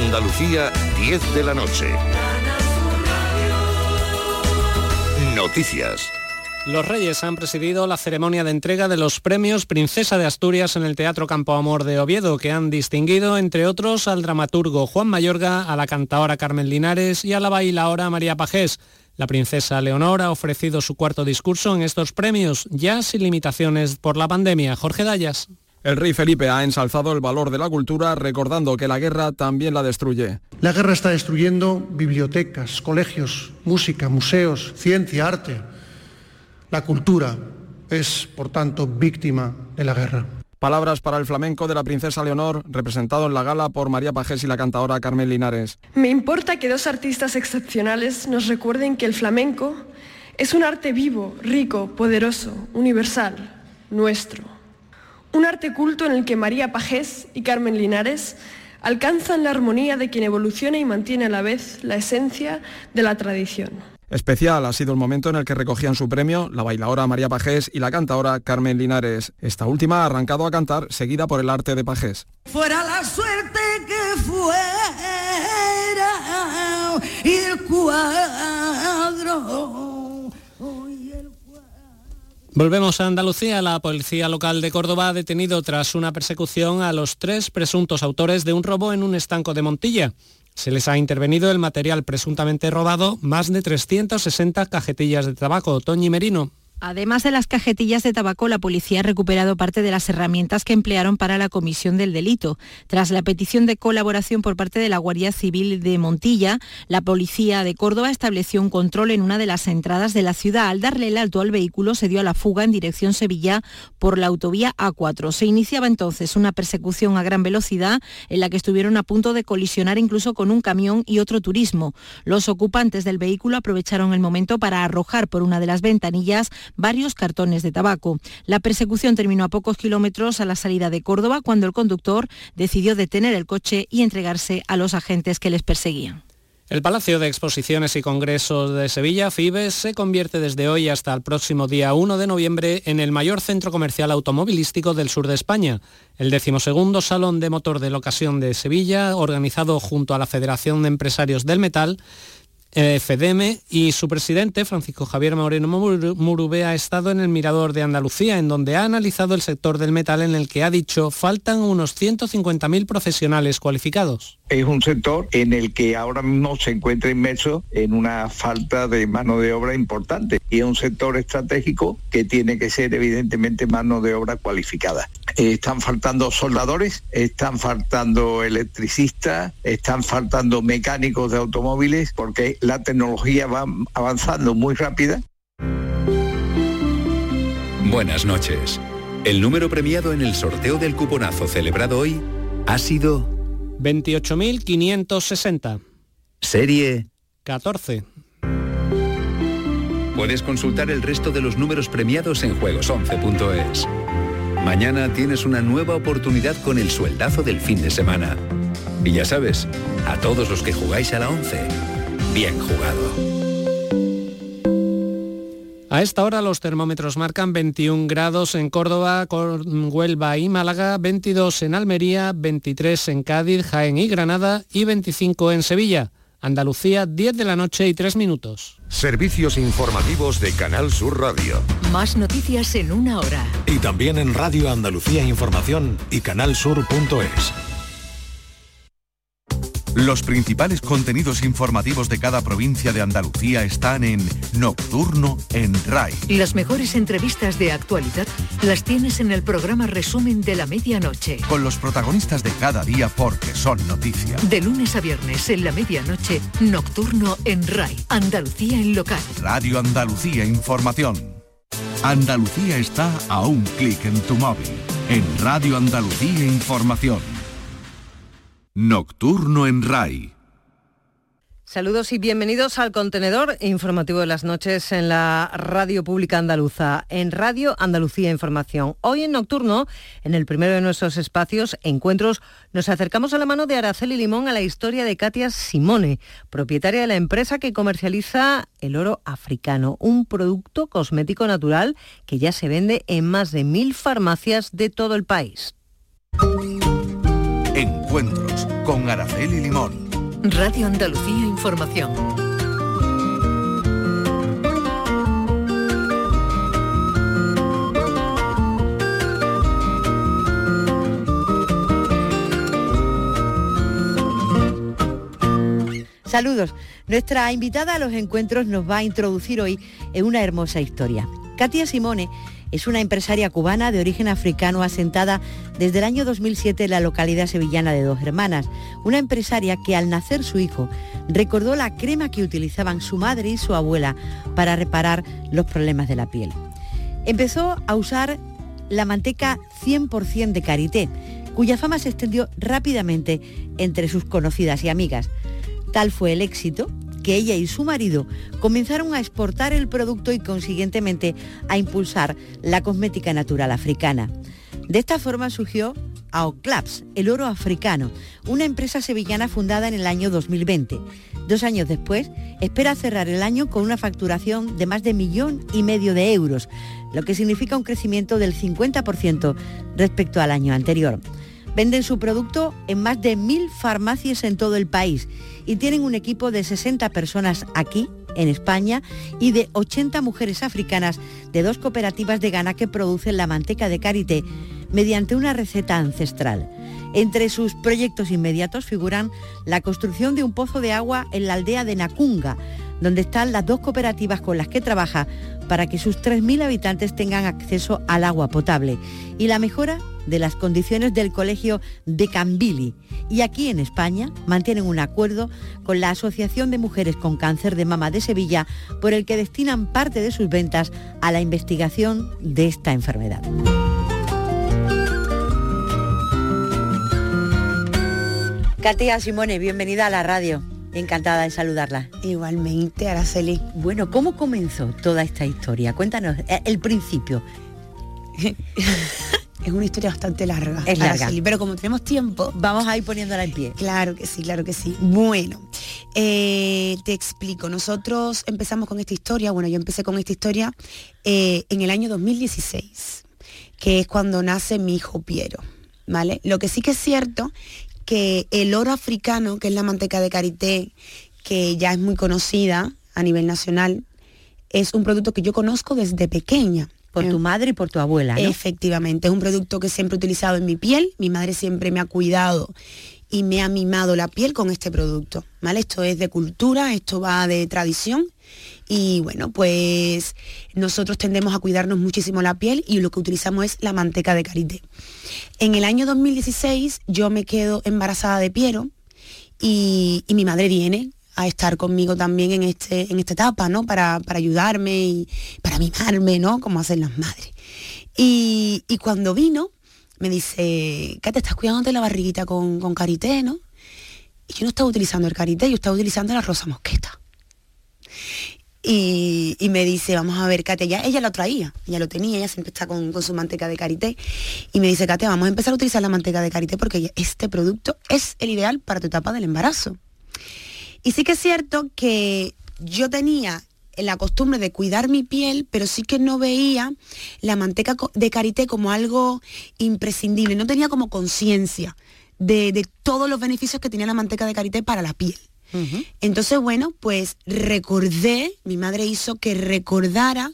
Andalucía, 10 de la noche. Noticias. Los Reyes han presidido la ceremonia de entrega de los premios Princesa de Asturias en el Teatro Campo Amor de Oviedo, que han distinguido, entre otros, al dramaturgo Juan Mayorga, a la cantaora Carmen Linares y a la bailaora María Pagés. La princesa Leonor ha ofrecido su cuarto discurso en estos premios, ya sin limitaciones por la pandemia. Jorge Dayas. El rey Felipe ha ensalzado el valor de la cultura, recordando que la guerra también la destruye. La guerra está destruyendo bibliotecas, colegios, música, museos, ciencia, arte. La cultura es, por tanto, víctima de la guerra. Palabras para el flamenco de la princesa Leonor, representado en la gala por María Pagés y la cantadora Carmen Linares. Me importa que dos artistas excepcionales nos recuerden que el flamenco es un arte vivo, rico, poderoso, universal, nuestro. Un arte culto en el que María Pagés y Carmen Linares alcanzan la armonía de quien evoluciona y mantiene a la vez la esencia de la tradición. Especial ha sido el momento en el que recogían su premio la bailaora María Pagés y la cantaora Carmen Linares. Esta última ha arrancado a cantar, seguida por el arte de Pagés. Fuera la suerte que fuera y el cuadro. Volvemos a Andalucía. La policía local de Córdoba ha detenido tras una persecución a los 3 presuntos autores de un robo en un estanco de Montilla. Se les ha intervenido el material presuntamente robado, más de 360 cajetillas de tabaco. Toñi Merino. Además de las cajetillas de tabaco, la policía ha recuperado parte de las herramientas que emplearon para la comisión del delito. Tras la petición de colaboración por parte de la Guardia Civil de Montilla, la policía de Córdoba estableció un control en una de las entradas de la ciudad. Al darle el alto al vehículo, se dio a la fuga en dirección Sevilla por la autovía A4. Se iniciaba entonces una persecución a gran velocidad en la que estuvieron a punto de colisionar incluso con un camión y otro turismo. Los ocupantes del vehículo aprovecharon el momento para arrojar por una de las ventanillas varios cartones de tabaco. La persecución terminó a pocos kilómetros a la salida de Córdoba, cuando el conductor decidió detener el coche y entregarse a los agentes que les perseguían. El Palacio de Exposiciones y Congresos de Sevilla, FIBES, se convierte desde hoy hasta el próximo día 1 de noviembre en el mayor centro comercial automovilístico del sur de España. El 12º Salón de Motor de la Ocasión de Sevilla, organizado junto a la Federación de Empresarios del Metal, FDM, y su presidente, Francisco Javier Moreno Murube, ha estado en el Mirador de Andalucía, en donde ha analizado el sector del metal, en el que ha dicho faltan unos 150.000 profesionales cualificados. Es un sector en el que ahora mismo se encuentra inmerso en una falta de mano de obra importante, y es un sector estratégico que tiene que ser evidentemente mano de obra cualificada. Están faltando soldadores, están faltando electricistas, están faltando mecánicos de automóviles, porque la tecnología va avanzando muy rápida. Buenas noches. El número premiado en el sorteo del cuponazo celebrado hoy ha sido 28.560. Serie 14. Puedes consultar el resto de los números premiados en juegos11.es. Mañana tienes una nueva oportunidad con el sueldazo del fin de semana. Y ya sabes, a todos los que jugáis a la 11, bien jugado. A esta hora los termómetros marcan 21 grados en Córdoba, Huelva y Málaga, 22 en Almería, 23 en Cádiz, Jaén y Granada y 25 en Sevilla. Andalucía, 10 de la noche y 3 minutos. Servicios informativos de Canal Sur Radio. Más noticias en una hora. Y también en Radio Andalucía Información y canalsur.es. Los principales contenidos informativos de cada provincia de Andalucía están en Nocturno en RAI. Las mejores entrevistas de actualidad las tienes en el programa Resumen de la Medianoche. Con los protagonistas de cada día, porque son noticia. De lunes a viernes en la medianoche, Nocturno en RAI. Andalucía en local. Radio Andalucía Información. Andalucía está a un clic en tu móvil. En Radio Andalucía Información. Nocturno en RAI. Saludos y bienvenidos al contenedor informativo de las noches en la Radio Pública Andaluza, en Radio Andalucía Información. Hoy en Nocturno, en el primero de nuestros espacios, Encuentros, nos acercamos a la mano de Araceli Limón a la historia de Katia Simone, propietaria de la empresa que comercializa el oro africano, un producto cosmético natural que ya se vende en más de 1.000 farmacias de todo el país. Encuentros con Araceli Limón. Radio Andalucía Información. Saludos. Nuestra invitada a los encuentros nos va a introducir hoy en una hermosa historia. Katia Simone es una empresaria cubana de origen africano asentada desde el año 2007 en la localidad sevillana de Dos Hermanas. Una empresaria que al nacer su hijo recordó la crema que utilizaban su madre y su abuela para reparar los problemas de la piel. Empezó a usar la manteca 100% de karité, cuya fama se extendió rápidamente entre sus conocidas y amigas. Tal fue el éxito que ella y su marido comenzaron a exportar el producto y consiguientemente a impulsar la cosmética natural africana. De esta forma surgió Aoclaps, el oro africano, una empresa sevillana fundada en el año 2020. 2 años después, espera cerrar el año con una facturación de más de 1,5 millones de euros, lo que significa un crecimiento del 50% respecto al año anterior. Venden su producto en más de 1,000 farmacias en todo el país y tienen un equipo de 60 personas aquí, en España, y de 80 mujeres africanas de 2 cooperativas de Ghana que producen la manteca de karité mediante una receta ancestral. Entre sus proyectos inmediatos figuran la construcción de un pozo de agua en la aldea de Nakunga, donde están las 2 cooperativas con las que trabaja para que sus 3.000 habitantes tengan acceso al agua potable, y la mejora de las condiciones del colegio de Kambili. Y aquí en España mantienen un acuerdo con la Asociación de Mujeres con Cáncer de Mama de Sevilla, por el que destinan parte de sus ventas a la investigación de esta enfermedad. Katia Simone, bienvenida a la radio. Encantada de saludarla. Igualmente, Araceli. Bueno, ¿cómo comenzó toda esta historia? Cuéntanos el principio. Es una historia bastante larga. Es larga. Araceli, pero como tenemos tiempo... Vamos a ir poniéndola en pie. Claro que sí, claro que sí. Bueno, te explico. Nosotros empezamos con esta historia, bueno, yo empecé con esta historia en el año 2016, que es cuando nace mi hijo Piero, ¿vale? Lo que sí que es cierto... que el oro africano, que es la manteca de karité, que ya es muy conocida a nivel nacional, es un producto que yo conozco desde pequeña. Por tu madre y por tu abuela, ¿no? Efectivamente, es un producto que siempre he utilizado en mi piel. Mi madre siempre me ha cuidado y me ha mimado la piel con este producto, ¿vale? Esto es de cultura, esto va de tradición. Y bueno, pues nosotros tendemos a cuidarnos muchísimo la piel y lo que utilizamos es la manteca de karité. En el año 2016 yo me quedo embarazada de Piero y mi madre viene a estar conmigo también en esta etapa, ¿no? Para ayudarme y para mimarme, ¿no? Como hacen las madres. Y cuando vino, me dice, Kate, estás cuidándote la barriguita con karité, ¿no? Y yo no estaba utilizando el karité, yo estaba utilizando la rosa mosqueta. Y me dice, vamos a ver, Katia, ella lo traía, ella lo tenía, ella siempre está con su manteca de karité. Y me dice, Katia, vamos a empezar a utilizar la manteca de karité porque este producto es el ideal para tu etapa del embarazo. Y sí que es cierto que yo tenía la costumbre de cuidar mi piel, pero sí que no veía la manteca de karité como algo imprescindible. No tenía como conciencia de todos los beneficios que tenía la manteca de karité para la piel. Uh-huh. Entonces, bueno, pues recordé, mi madre hizo que recordara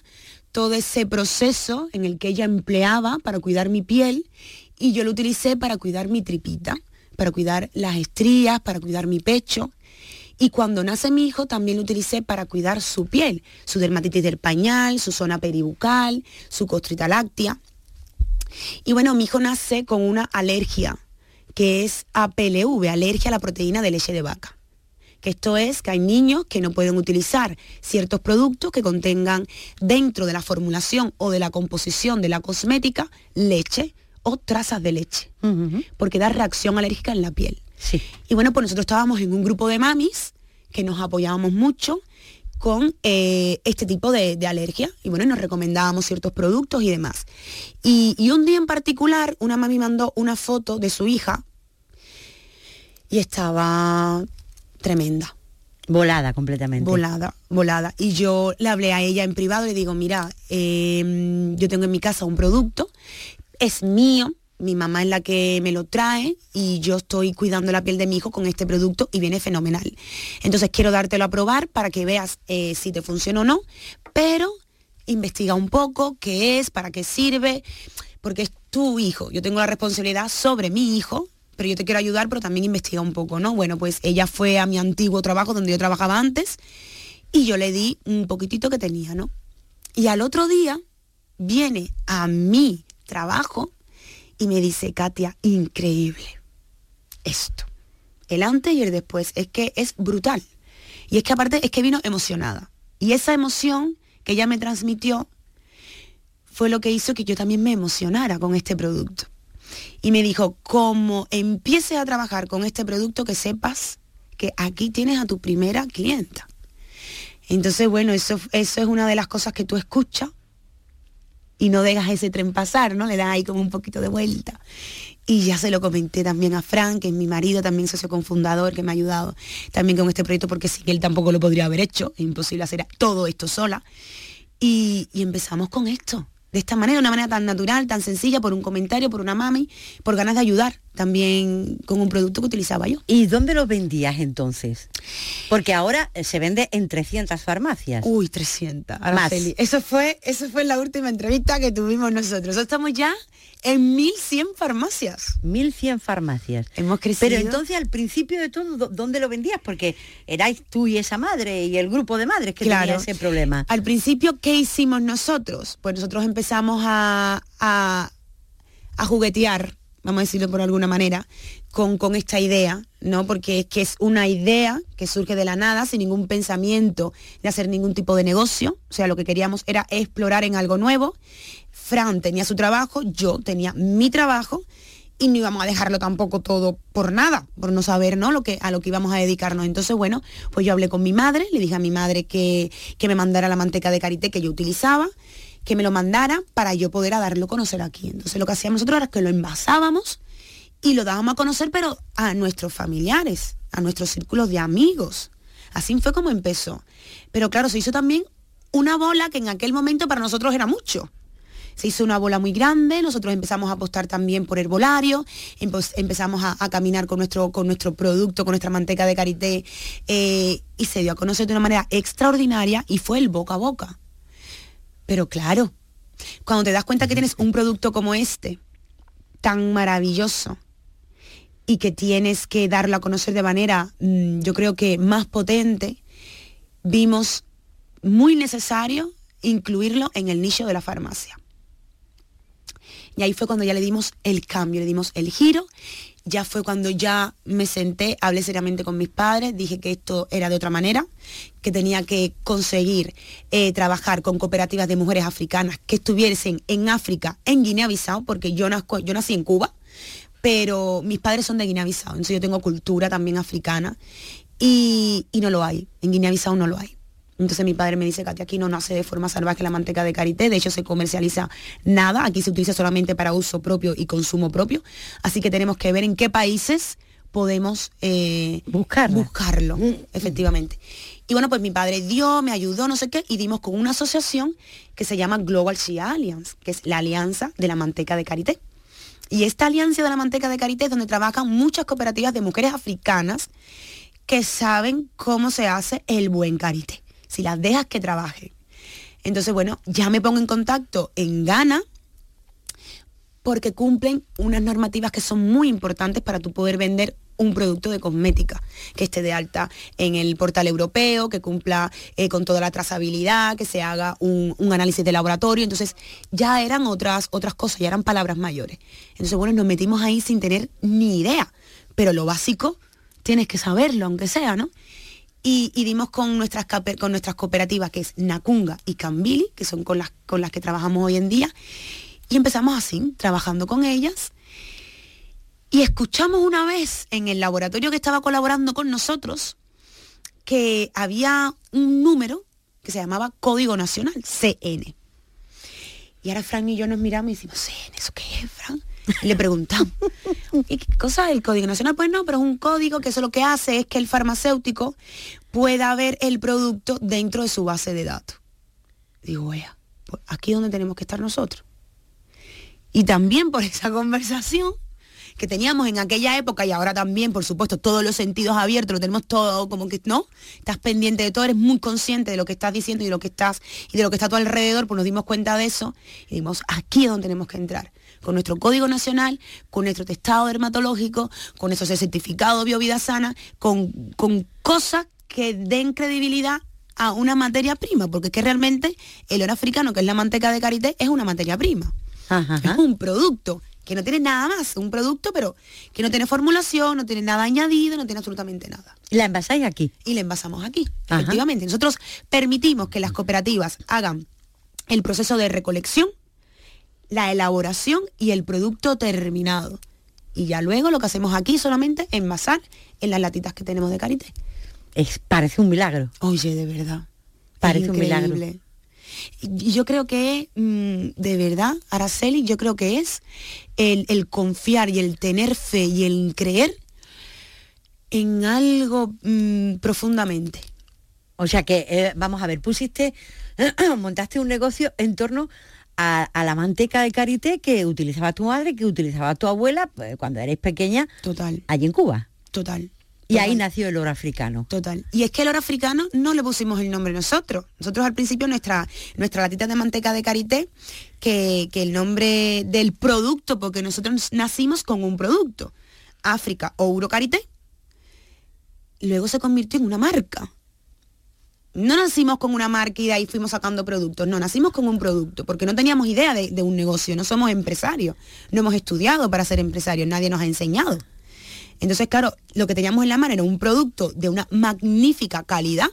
todo ese proceso en el que ella empleaba para cuidar mi piel y yo lo utilicé para cuidar mi tripita, para cuidar las estrías, para cuidar mi pecho. Y cuando nace mi hijo también lo utilicé para cuidar su piel, su dermatitis del pañal, su zona peribucal, su costrita láctea. Y bueno, mi hijo nace con una alergia, que es APLV, alergia a la proteína de leche de vaca. Que esto es que hay niños que no pueden utilizar ciertos productos que contengan dentro de la formulación o de la composición de la cosmética leche o trazas de leche, uh-huh, porque da reacción alérgica en la piel. Sí. Y bueno, pues nosotros estábamos en un grupo de mamis que nos apoyábamos mucho con este tipo de alergia y bueno, nos recomendábamos ciertos productos y demás. Y un día en particular una mami mandó una foto de su hija y estaba... tremenda. Volada completamente. Volada. Y yo le hablé a ella en privado y le digo, mira, yo tengo en mi casa un producto, es mío, mi mamá es la que me lo trae y yo estoy cuidando la piel de mi hijo con este producto y viene fenomenal. Entonces quiero dártelo a probar para que veas si te funciona o no, pero investiga un poco qué es, para qué sirve, porque es tu hijo. Yo tengo la responsabilidad sobre mi hijo, pero yo te quiero ayudar, pero también investiga un poco, ¿no? Bueno, pues ella fue a mi antiguo trabajo donde yo trabajaba antes y yo le di un poquitito que tenía, ¿no? Y al otro día viene a mi trabajo y me dice, Katia, increíble esto. El antes y el después. Es que es brutal. Y es que aparte, es que vino emocionada. Y esa emoción que ella me transmitió fue lo que hizo que yo también me emocionara con este producto. Y me dijo, como empieces a trabajar con este producto, que sepas que aquí tienes a tu primera clienta. Entonces, bueno, eso es una de las cosas que tú escuchas. Y no dejas ese tren pasar, ¿no? Le das ahí como un poquito de vuelta. Y ya se lo comenté también a Fran, que es mi marido, también socio cofundador, que me ha ayudado también con este proyecto, porque sí que él tampoco lo podría haber hecho. Es imposible hacer todo esto sola. Y empezamos con esto. De esta manera, una manera tan natural, tan sencilla, por un comentario, por una mami, por ganas de ayudar también con un producto que utilizaba yo. ¿Y dónde lo vendías entonces? Porque ahora se vende en 300 farmacias. Uy, 300, Araceli. Más. Eso fue la última entrevista que tuvimos nosotros. Estamos ya en 1.100 farmacias. 1.100 farmacias. Hemos crecido. Pero entonces, al principio de todo, ¿dónde lo vendías? Porque erais tú y esa madre y el grupo de madres que claro, tenía ese problema. Al principio, ¿qué hicimos nosotros? Pues nosotros empezamos a juguetear, vamos a decirlo por alguna manera, con esta idea, ¿no? Porque es que es una idea que surge de la nada, sin ningún pensamiento de hacer ningún tipo de negocio. O sea, lo que queríamos era explorar en algo nuevo. Fran tenía su trabajo, yo tenía mi trabajo y no íbamos a dejarlo tampoco todo por nada, por no saber, ¿no?, a lo que íbamos a dedicarnos. Entonces, bueno, pues yo hablé con mi madre, le dije a mi madre que me mandara la manteca de karité que yo utilizaba, que me lo mandara para yo poder darlo a conocer aquí. Entonces lo que hacíamos nosotros era que lo envasábamos y lo dábamos a conocer, pero a nuestros familiares, a nuestros círculos de amigos. Así fue como empezó. Pero claro, se hizo también una bola que en aquel momento para nosotros era mucho. Se hizo una bola muy grande, nosotros empezamos a apostar también por herbolario, empezamos a caminar con nuestro producto, con nuestra manteca de karité, y se dio a conocer de una manera extraordinaria y fue el boca a boca. Pero claro, cuando te das cuenta que tienes un producto como este, tan maravilloso, y que tienes que darlo a conocer de manera, yo creo que más potente, vimos muy necesario incluirlo en el nicho de la farmacia. Y ahí fue cuando ya le dimos el cambio, le dimos el giro. Ya fue cuando ya me senté, hablé seriamente con mis padres, dije que esto era de otra manera, que tenía que conseguir trabajar con cooperativas de mujeres africanas que estuviesen en África, en Guinea Bissau, porque yo nací en Cuba, pero mis padres son de Guinea Bissau, entonces yo tengo cultura también africana y no lo hay, en Guinea Bissau no lo hay. Entonces mi padre me dice, Katia, aquí no nace de forma salvaje la manteca de karité, de hecho se comercializa nada, aquí se utiliza solamente para uso propio y consumo propio, así que tenemos que ver en qué países podemos buscarlo, efectivamente. Y bueno, pues mi padre dio, me ayudó, no sé qué, y dimos con una asociación que se llama Global Shea Alliance, que es la alianza de la manteca de karité. Y esta alianza de la manteca de karité es donde trabajan muchas cooperativas de mujeres africanas que saben cómo se hace el buen karité. Si las dejas que trabaje. Entonces, bueno, ya me pongo en contacto en Ghana porque cumplen unas normativas que son muy importantes para tú poder vender un producto de cosmética, que esté de alta en el portal europeo, que cumpla con toda la trazabilidad, que se haga un análisis de laboratorio. Entonces, ya eran otras cosas, ya eran palabras mayores. Entonces, bueno, nos metimos ahí sin tener ni idea, pero lo básico tienes que saberlo, aunque sea, ¿no? Y dimos con nuestras cooperativas, que es Nakunga y Kambili, que son con las que trabajamos hoy en día, y empezamos así, trabajando con ellas, y escuchamos una vez en el laboratorio que estaba colaborando con nosotros, que había un número que se llamaba Código Nacional, CN. Y ahora Fran y yo nos miramos y decimos, ¿CN? ¿Eso qué es, Fran? Le preguntamos, ¿y qué cosa es el Código Nacional? Pues no, pero es un código que eso lo que hace es que el farmacéutico pueda ver el producto dentro de su base de datos. Digo, pues aquí es donde tenemos que estar nosotros. y también por esa conversación que teníamos en aquella época, y ahora también, por supuesto, todos los sentidos abiertos, lo tenemos todo, como que, ¿no? Estás pendiente de todo, eres muy consciente de lo que estás diciendo y de lo que estás, y de lo que está a tu alrededor, pues nos dimos cuenta de eso, y dimos, aquí es donde tenemos que entrar, con nuestro Código Nacional, con nuestro testado dermatológico, con nuestro certificado de Biovida Sana, con cosas que den credibilidad a una materia prima, porque es que realmente el oro africano, que es la manteca de karité, es una materia prima. Ajá, ajá. Es un producto que no tiene nada más, un producto, pero que no tiene formulación, no tiene nada añadido, no tiene absolutamente nada. ¿La envasáis aquí? Y la envasamos aquí, ajá, efectivamente. Nosotros permitimos que las cooperativas hagan el proceso de recolección, la elaboración y el producto terminado. Y ya luego lo que hacemos aquí solamente es envasar en las latitas que tenemos de karité. Parece un milagro. Oye, de verdad. Parece un milagro. Yo creo que, de verdad, Araceli, yo creo que es el confiar y el tener fe y el creer en algo profundamente. O sea que, vamos a ver, montaste un negocio en torno a la manteca de karité que utilizaba tu madre, que utilizaba tu abuela cuando erais pequeña. Total. Allí en Cuba. Total. Y ahí nació el oro africano. Total. Y es que el oro africano no le pusimos el nombre nosotros. Nosotros al principio nuestra latita de manteca de karité, que el nombre del producto, porque nosotros nacimos con un producto, África Ouro Karité, luego se convirtió en una marca. No nacimos con una marca y de ahí fuimos sacando productos. No, nacimos con un producto, porque no teníamos idea de un negocio. No somos empresarios, no hemos estudiado para ser empresarios, nadie nos ha enseñado. Entonces, claro, lo que teníamos en la mano era un producto de una magnífica calidad,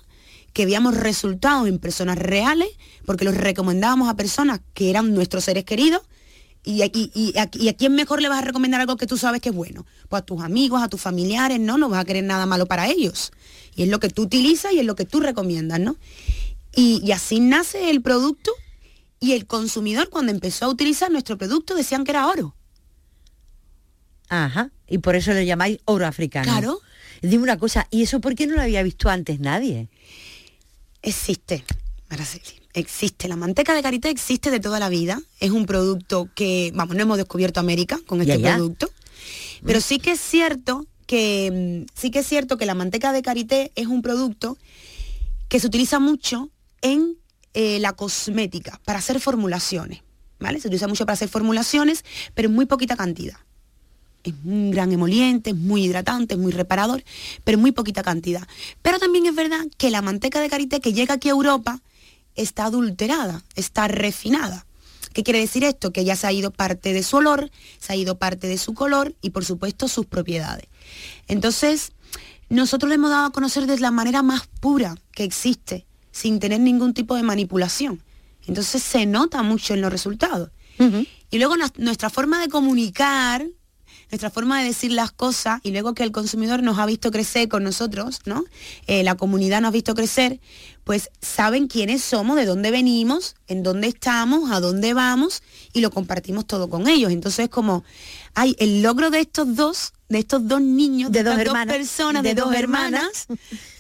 que veíamos resultados en personas reales, porque los recomendábamos a personas que eran nuestros seres queridos, y a quién mejor le vas a recomendar algo que tú sabes que es bueno. Pues a tus amigos, a tus familiares, no vas a querer nada malo para ellos. Y es lo que tú utilizas y es lo que tú recomiendas, ¿no? Y así nace el producto, y el consumidor, cuando empezó a utilizar nuestro producto, decían que era oro. Ajá, y por eso lo llamáis oro africano. Claro. Dime una cosa, ¿y eso por qué no lo había visto antes nadie? Existe, Araceli, existe. La manteca de karité existe de toda la vida. Es un producto que, vamos, no hemos descubierto América con este producto. Pero sí que es cierto que la manteca de karité es un producto que se utiliza mucho en la cosmética, para hacer formulaciones, ¿vale? Se utiliza mucho para hacer formulaciones, pero en muy poquita cantidad. Es un gran emoliente, es muy hidratante, es muy reparador, pero muy poquita cantidad. Pero también es verdad que la manteca de karité que llega aquí a Europa está adulterada, está refinada. ¿Qué quiere decir esto? Que ya se ha ido parte de su olor, se ha ido parte de su color y, por supuesto, sus propiedades. Entonces, nosotros le hemos dado a conocer de la manera más pura que existe, sin tener ningún tipo de manipulación. Entonces, se nota mucho en los resultados. Uh-huh. Y luego nuestra forma de comunicar, nuestra forma de decir las cosas, y luego que el consumidor nos ha visto crecer con nosotros, ¿no? La comunidad nos ha visto crecer, pues saben quiénes somos, de dónde venimos, en dónde estamos, a dónde vamos, y lo compartimos todo con ellos. Entonces, como, ay, el logro de estos dos niños, de dos hermanas,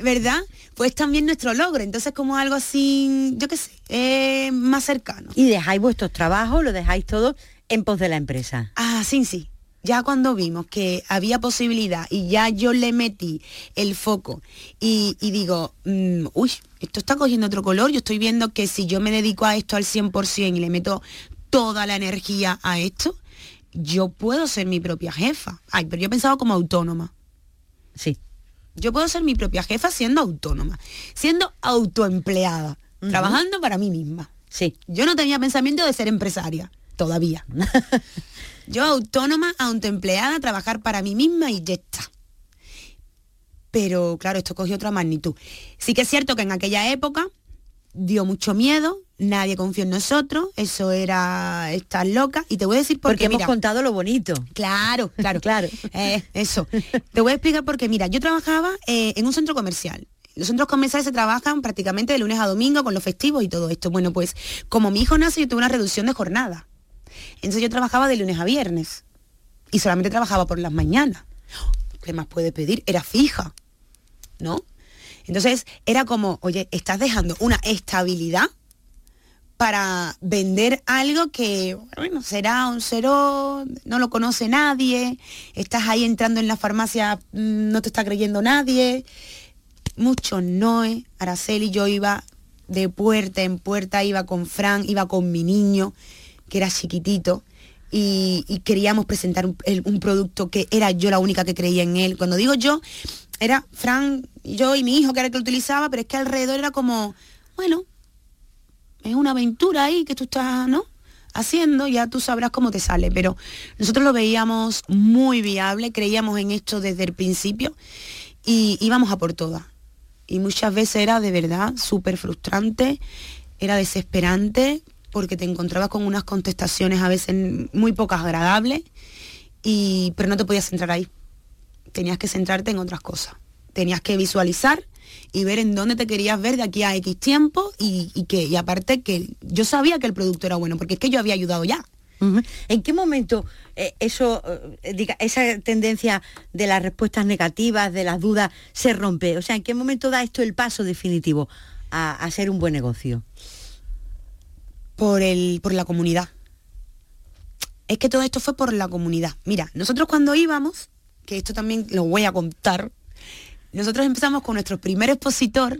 ¿verdad? Pues también nuestro logro. Entonces, como algo así, yo qué sé, más cercano. ¿Y dejáis vuestros trabajos, lo dejáis todo en pos de la empresa? Ah, sí. Ya cuando vimos que había posibilidad y ya yo le metí el foco y digo, esto está cogiendo otro color, yo estoy viendo que si yo me dedico a esto al 100% y le meto toda la energía a esto, yo puedo ser mi propia jefa. Ay, pero yo he pensado como autónoma. Sí. Yo puedo ser mi propia jefa siendo autónoma, siendo autoempleada, uh-huh, trabajando para mí misma. Sí. Yo no tenía pensamiento de ser empresaria, todavía. Yo autónoma, autoempleada, trabajar para mí misma y ya está. Pero claro, esto cogió otra magnitud. Sí que es cierto que en aquella época dio mucho miedo, nadie confió en nosotros, eso era estar loca. Y te voy a decir porque mira, hemos contado lo bonito. Claro. Claro. Eso. Te voy a explicar porque, mira, yo trabajaba en un centro comercial. Los centros comerciales se trabajan prácticamente de lunes a domingo con los festivos y todo esto. Bueno, pues como mi hijo nace, yo tuve una reducción de jornada. Entonces yo trabajaba de lunes a viernes y solamente trabajaba por las mañanas. ¿Qué más puedes pedir? Era fija, ¿no? Entonces era como, oye, estás dejando una estabilidad para vender algo que, bueno, será un cero, no lo conoce nadie, estás ahí entrando en la farmacia, no te está creyendo nadie, mucho noes. Araceli, yo iba de puerta en puerta, iba con Fran, iba con mi niño, que era chiquitito, y queríamos presentar un producto que era yo la única que creía en él. Cuando digo yo, era Fran, yo y mi hijo, que era el que lo utilizaba, pero es que alrededor era como, bueno, es una aventura ahí que tú estás, ¿no?, haciendo, ya tú sabrás cómo te sale. Pero nosotros lo veíamos muy viable, creíamos en esto desde el principio y íbamos a por todas. Y muchas veces era de verdad súper frustrante, era desesperante, porque te encontrabas con unas contestaciones a veces muy pocas agradables, pero no te podías centrar ahí. Tenías que centrarte en otras cosas. Tenías que visualizar y ver en dónde te querías ver de aquí a X tiempo y aparte que yo sabía que el producto era bueno, porque es que yo había ayudado ya. ¿En qué momento esa tendencia de las respuestas negativas, de las dudas, se rompe? O sea, ¿en qué momento da esto el paso definitivo a ser un buen negocio? Por la comunidad. Es que todo esto fue por la comunidad. Mira, nosotros cuando íbamos, que esto también lo voy a contar, nosotros empezamos con nuestro primer expositor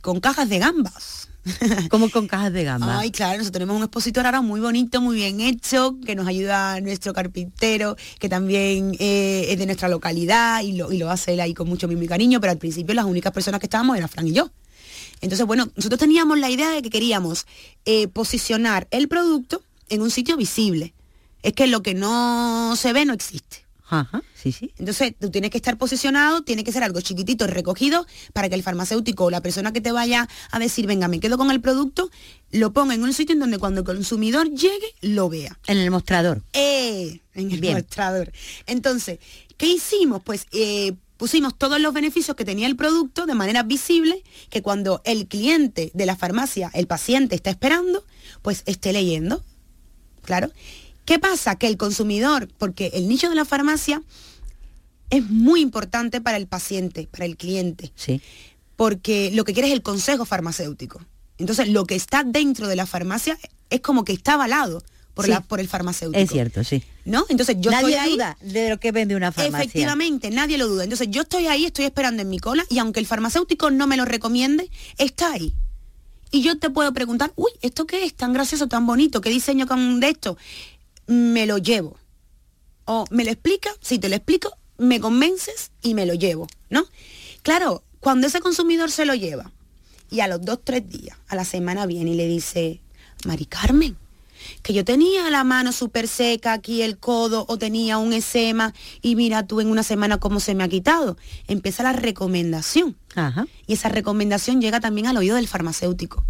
con cajas de gambas. ¿Cómo con cajas de gambas? Ay, claro, nosotros tenemos un expositor ahora muy bonito, muy bien hecho, que nos ayuda nuestro carpintero, que también es de nuestra localidad y lo hace él ahí con mucho mimo y cariño, pero al principio las únicas personas que estábamos eran Fran y yo. Entonces, bueno, nosotros teníamos la idea de que queríamos posicionar el producto en un sitio visible. Es que lo que no se ve no existe. Ajá, sí, sí. Entonces tú tienes que estar posicionado, tiene que ser algo chiquitito, recogido, para que el farmacéutico o la persona que te vaya a decir, venga, me quedo con el producto, lo ponga en un sitio en donde cuando el consumidor llegue, lo vea. En el mostrador. En el Bien. Mostrador. Entonces, ¿qué hicimos? Pues pusimos todos los beneficios que tenía el producto de manera visible, que cuando el cliente de la farmacia, el paciente, está esperando, pues esté leyendo. Claro. ¿Qué pasa? Que el consumidor, porque el nicho de la farmacia es muy importante para el paciente, para el cliente, sí, porque lo que quiere es el consejo farmacéutico. Entonces, lo que está dentro de la farmacia es como que está avalado por, sí, por el farmacéutico. Es cierto, sí. ¿No? Entonces, yo nadie estoy duda ahí, de lo que vende una farmacia. Efectivamente, nadie lo duda. Entonces, yo estoy ahí, estoy esperando en mi cola, y aunque el farmacéutico no me lo recomiende, está ahí. Y yo te puedo preguntar, uy, ¿esto qué es? Tan gracioso, tan bonito, ¿qué diseño de esto? Me lo llevo. O me lo explica, si te lo explico, me convences y me lo llevo, ¿no? Claro, cuando ese consumidor se lo lleva y a los 2-3 días, a la semana viene y le dice, Mari Carmen, que yo tenía la mano súper seca, aquí el codo, o tenía un eczema, y mira tú en una semana cómo se me ha quitado. Empieza la recomendación. Ajá. Y esa recomendación llega también al oído del farmacéutico.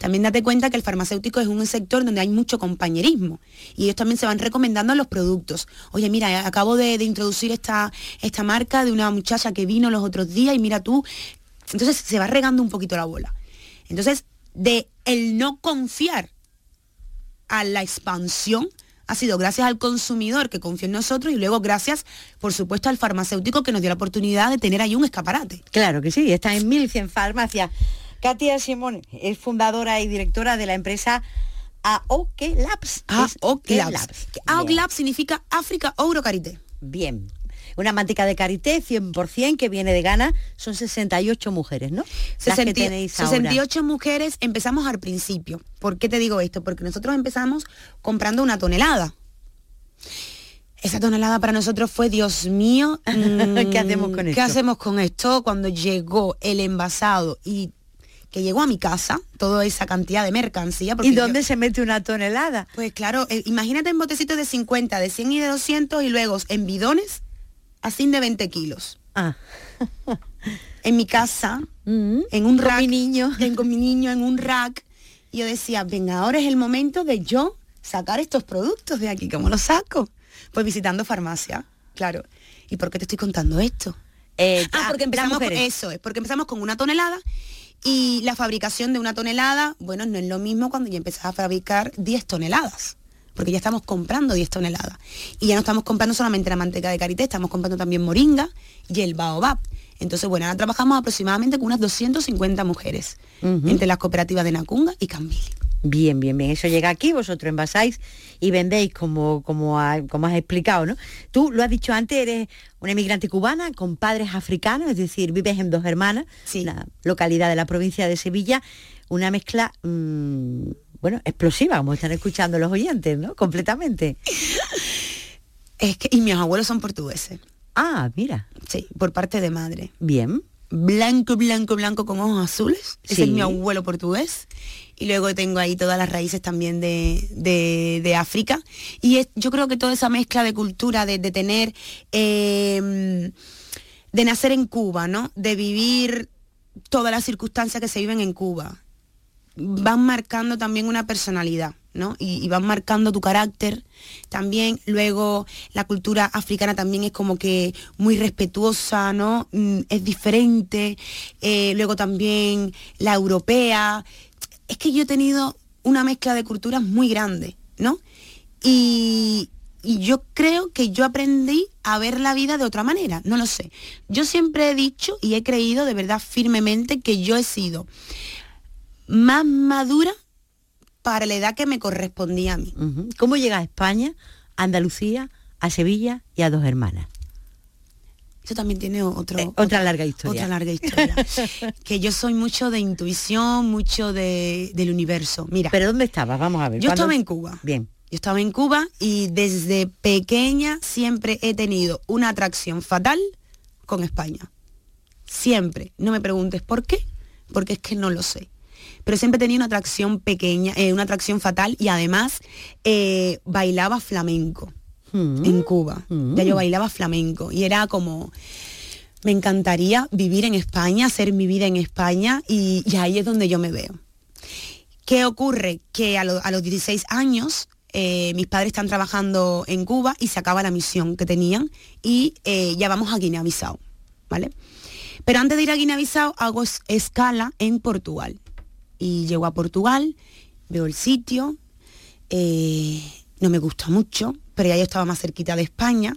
También date cuenta que el farmacéutico es un sector donde hay mucho compañerismo y ellos también se van recomendando los productos. Oye, mira, acabo de introducir esta marca de una muchacha que vino los otros días y mira tú. Entonces se va regando un poquito la bola. Entonces, de el no confiar a la expansión ha sido gracias al consumidor que confió en nosotros y luego gracias, por supuesto, al farmacéutico que nos dio la oportunidad de tener ahí un escaparate. Claro que sí, está en 1.100 farmacias. Katia Simone es fundadora y directora de la empresa AOK Labs. AOK Labs. AOK Labs significa África Ouro Carité. Bien. Una mantica de Carité 100% que viene de Ghana. Son 68 mujeres, ¿no? 68 mujeres. Empezamos al principio. ¿Por qué te digo esto? Porque nosotros empezamos comprando una tonelada. Esa tonelada para nosotros fue, Dios mío, ¿qué hacemos con esto? ¿Qué hacemos con esto? Cuando llegó el envasado y que llegó a mi casa, toda esa cantidad de mercancía. ¿Y dónde se mete una tonelada? Pues claro, imagínate en botecitos de 50, de 100 y de 200, y luego en bidones, así de 20 kilos. Ah. En mi casa, en un rack. Con mi niño, en un rack. Y yo decía, venga, ahora es el momento de yo sacar estos productos de aquí. ¿Cómo los saco? Pues visitando farmacia, claro. ¿Y por qué te estoy contando esto? Porque empezamos con eso. Es porque empezamos con una tonelada. Y la fabricación de una tonelada, bueno, no es lo mismo cuando ya empezás a fabricar 10 toneladas. porque ya estamos comprando 10 toneladas. Y ya no estamos comprando solamente la manteca de karité, estamos comprando también moringa y el baobab. Entonces, bueno, ahora trabajamos aproximadamente con unas 250 mujeres, entre las cooperativas de Nakunga y Kambili. Bien, bien, bien. Eso llega aquí, vosotros envasáis y vendéis, como has explicado, ¿no? Tú lo has dicho antes, eres una emigrante cubana con padres africanos, es decir, vives en Dos Hermanas, sí, una localidad de la provincia de Sevilla, una mezcla... explosiva, como están escuchando los oyentes, ¿no? Completamente. Y mis abuelos son portugueses. Ah, mira. Sí, por parte de madre. Bien. Blanco, blanco, blanco con ojos azules. Sí. Ese es mi abuelo portugués. Y luego tengo ahí todas las raíces también de África. Y yo creo que toda esa mezcla de cultura, de tener... de nacer en Cuba, ¿no? De vivir todas las circunstancias que se viven en Cuba, van marcando también una personalidad, ¿no? Y van marcando tu carácter también. Luego la cultura africana también es como que muy respetuosa, ¿no? Es diferente. Luego también la europea. Es que yo he tenido una mezcla de culturas muy grande, ¿no? Y yo creo que yo aprendí a ver la vida de otra manera, no lo sé. Yo siempre he dicho y he creído de verdad firmemente que yo he sido más madura para la edad que me correspondía a mí. ¿Cómo llegas a España, a Andalucía, a Sevilla y a Dos Hermanas? Eso también tiene otra larga historia. Otra larga historia. Que yo soy mucho de intuición, mucho del universo. Mira. ¿Pero dónde estabas? Vamos a ver. Yo estaba en Cuba. Bien. Yo estaba en Cuba y desde pequeña siempre he tenido una atracción fatal con España. Siempre. No me preguntes por qué, porque es que no lo sé. Pero siempre tenía una atracción pequeña, una atracción fatal, y además bailaba flamenco en Cuba. Ya yo bailaba flamenco y era como, me encantaría vivir en España, hacer mi vida en España, y ahí es donde yo me veo. ¿Qué ocurre? Que a los 16 años mis padres están trabajando en Cuba y se acaba la misión que tenían y ya vamos a Guinea Bissau, ¿vale? Pero antes de ir a Guinea Bissau hago escala en Portugal. Y llego a Portugal, veo el sitio, no me gusta mucho, pero ya yo estaba más cerquita de España.